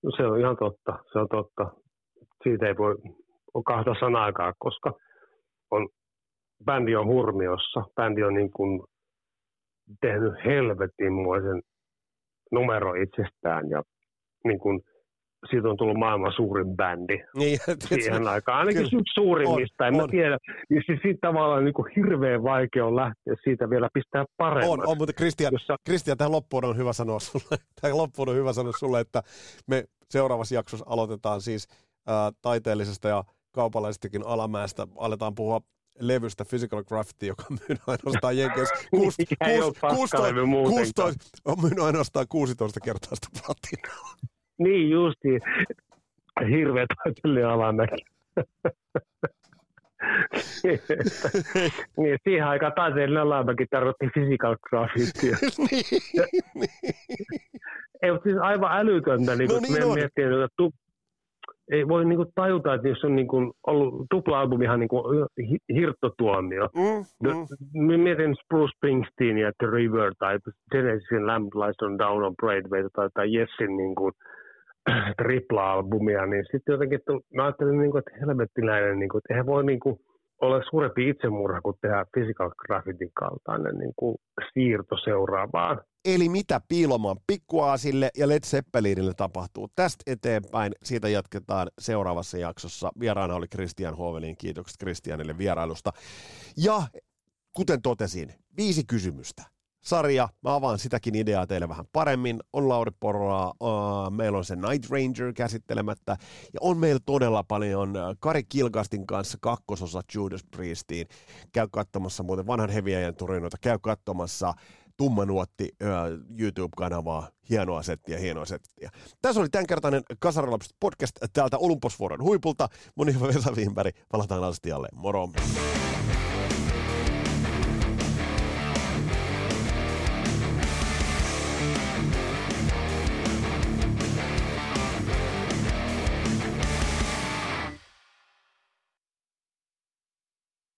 No se on ihan totta, se on totta. Siitä ei voi kahta sanaakaan, koska bändi on hurmiossa. Bändi on niin kuin tehnyt helvetinmoisen numero itsestään ja niin kuin siitä on tullut maailman suurin bändi siihen aikaan. Ainakin yksi suurimmista, en mä tiedä. Ja siis tavallaan niin kuin hirveän vaikea on lähteä siitä vielä pistää paremmin. On, mutta Kristian, tähän loppuun on hyvä sanoa sulle. Että me seuraavassa jaksossa aloitetaan siis taiteellisesta ja kaupallisestakin alamäestä. Aletaan puhua levystä Physical Graffiti, joka myy ainoastaan Jenkeissä 16 kertaa sitä platinaa. Niin justiin. Hirveä taitelle alamäki. Niin, siihen aikaan taitelle alamäki tarvittiin Physical Graffitia. Ei, mutta siis aivan älytöntä. Ei voi niinku tajuta, että jos on niinku ollut tupla-albumihan niinku hirttotuomio. Mietin Bruce Springsteenia, The River, tai Genesisin Lamp Lies on Down on Broadway, tai Jessin niinku tripla-albumia, niin sitten jotenkin mä ajattelin, niinku, että helvettiläinen, niinku, että eihän voi niinku olla suurempi itsemurha kuin tehdä Physical Graffitin kaltainen niinku siirto seuraavaan. Eli mitä piilomaan pikkuaasille ja Led Zeppelinille tapahtuu tästä eteenpäin. Siitä jatketaan seuraavassa jaksossa. Vieraana oli Kristian Hovelin. Kiitokset Kristianille vierailusta. Ja kuten totesin, 5 kysymystä. Sarja, mä avaan sitäkin ideaa teille vähän paremmin. On Lauri Porola, meillä on se Night Ranger käsittelemättä. Ja on meillä todella paljon Kari Kilgastin kanssa kakkososa Judas Priestiin. Käy katsomassa muuten vanhan heviäjän turinoita. Käy katsomassa Tummanuotti YouTube-kanavaa. Hienoa settiä. Tässä oli tämänkertainen Kasarilapset podcast täältä Olymposvuoren huipulta. Mun hyvä Vesa Viinberg. Palataan astialle. Moro!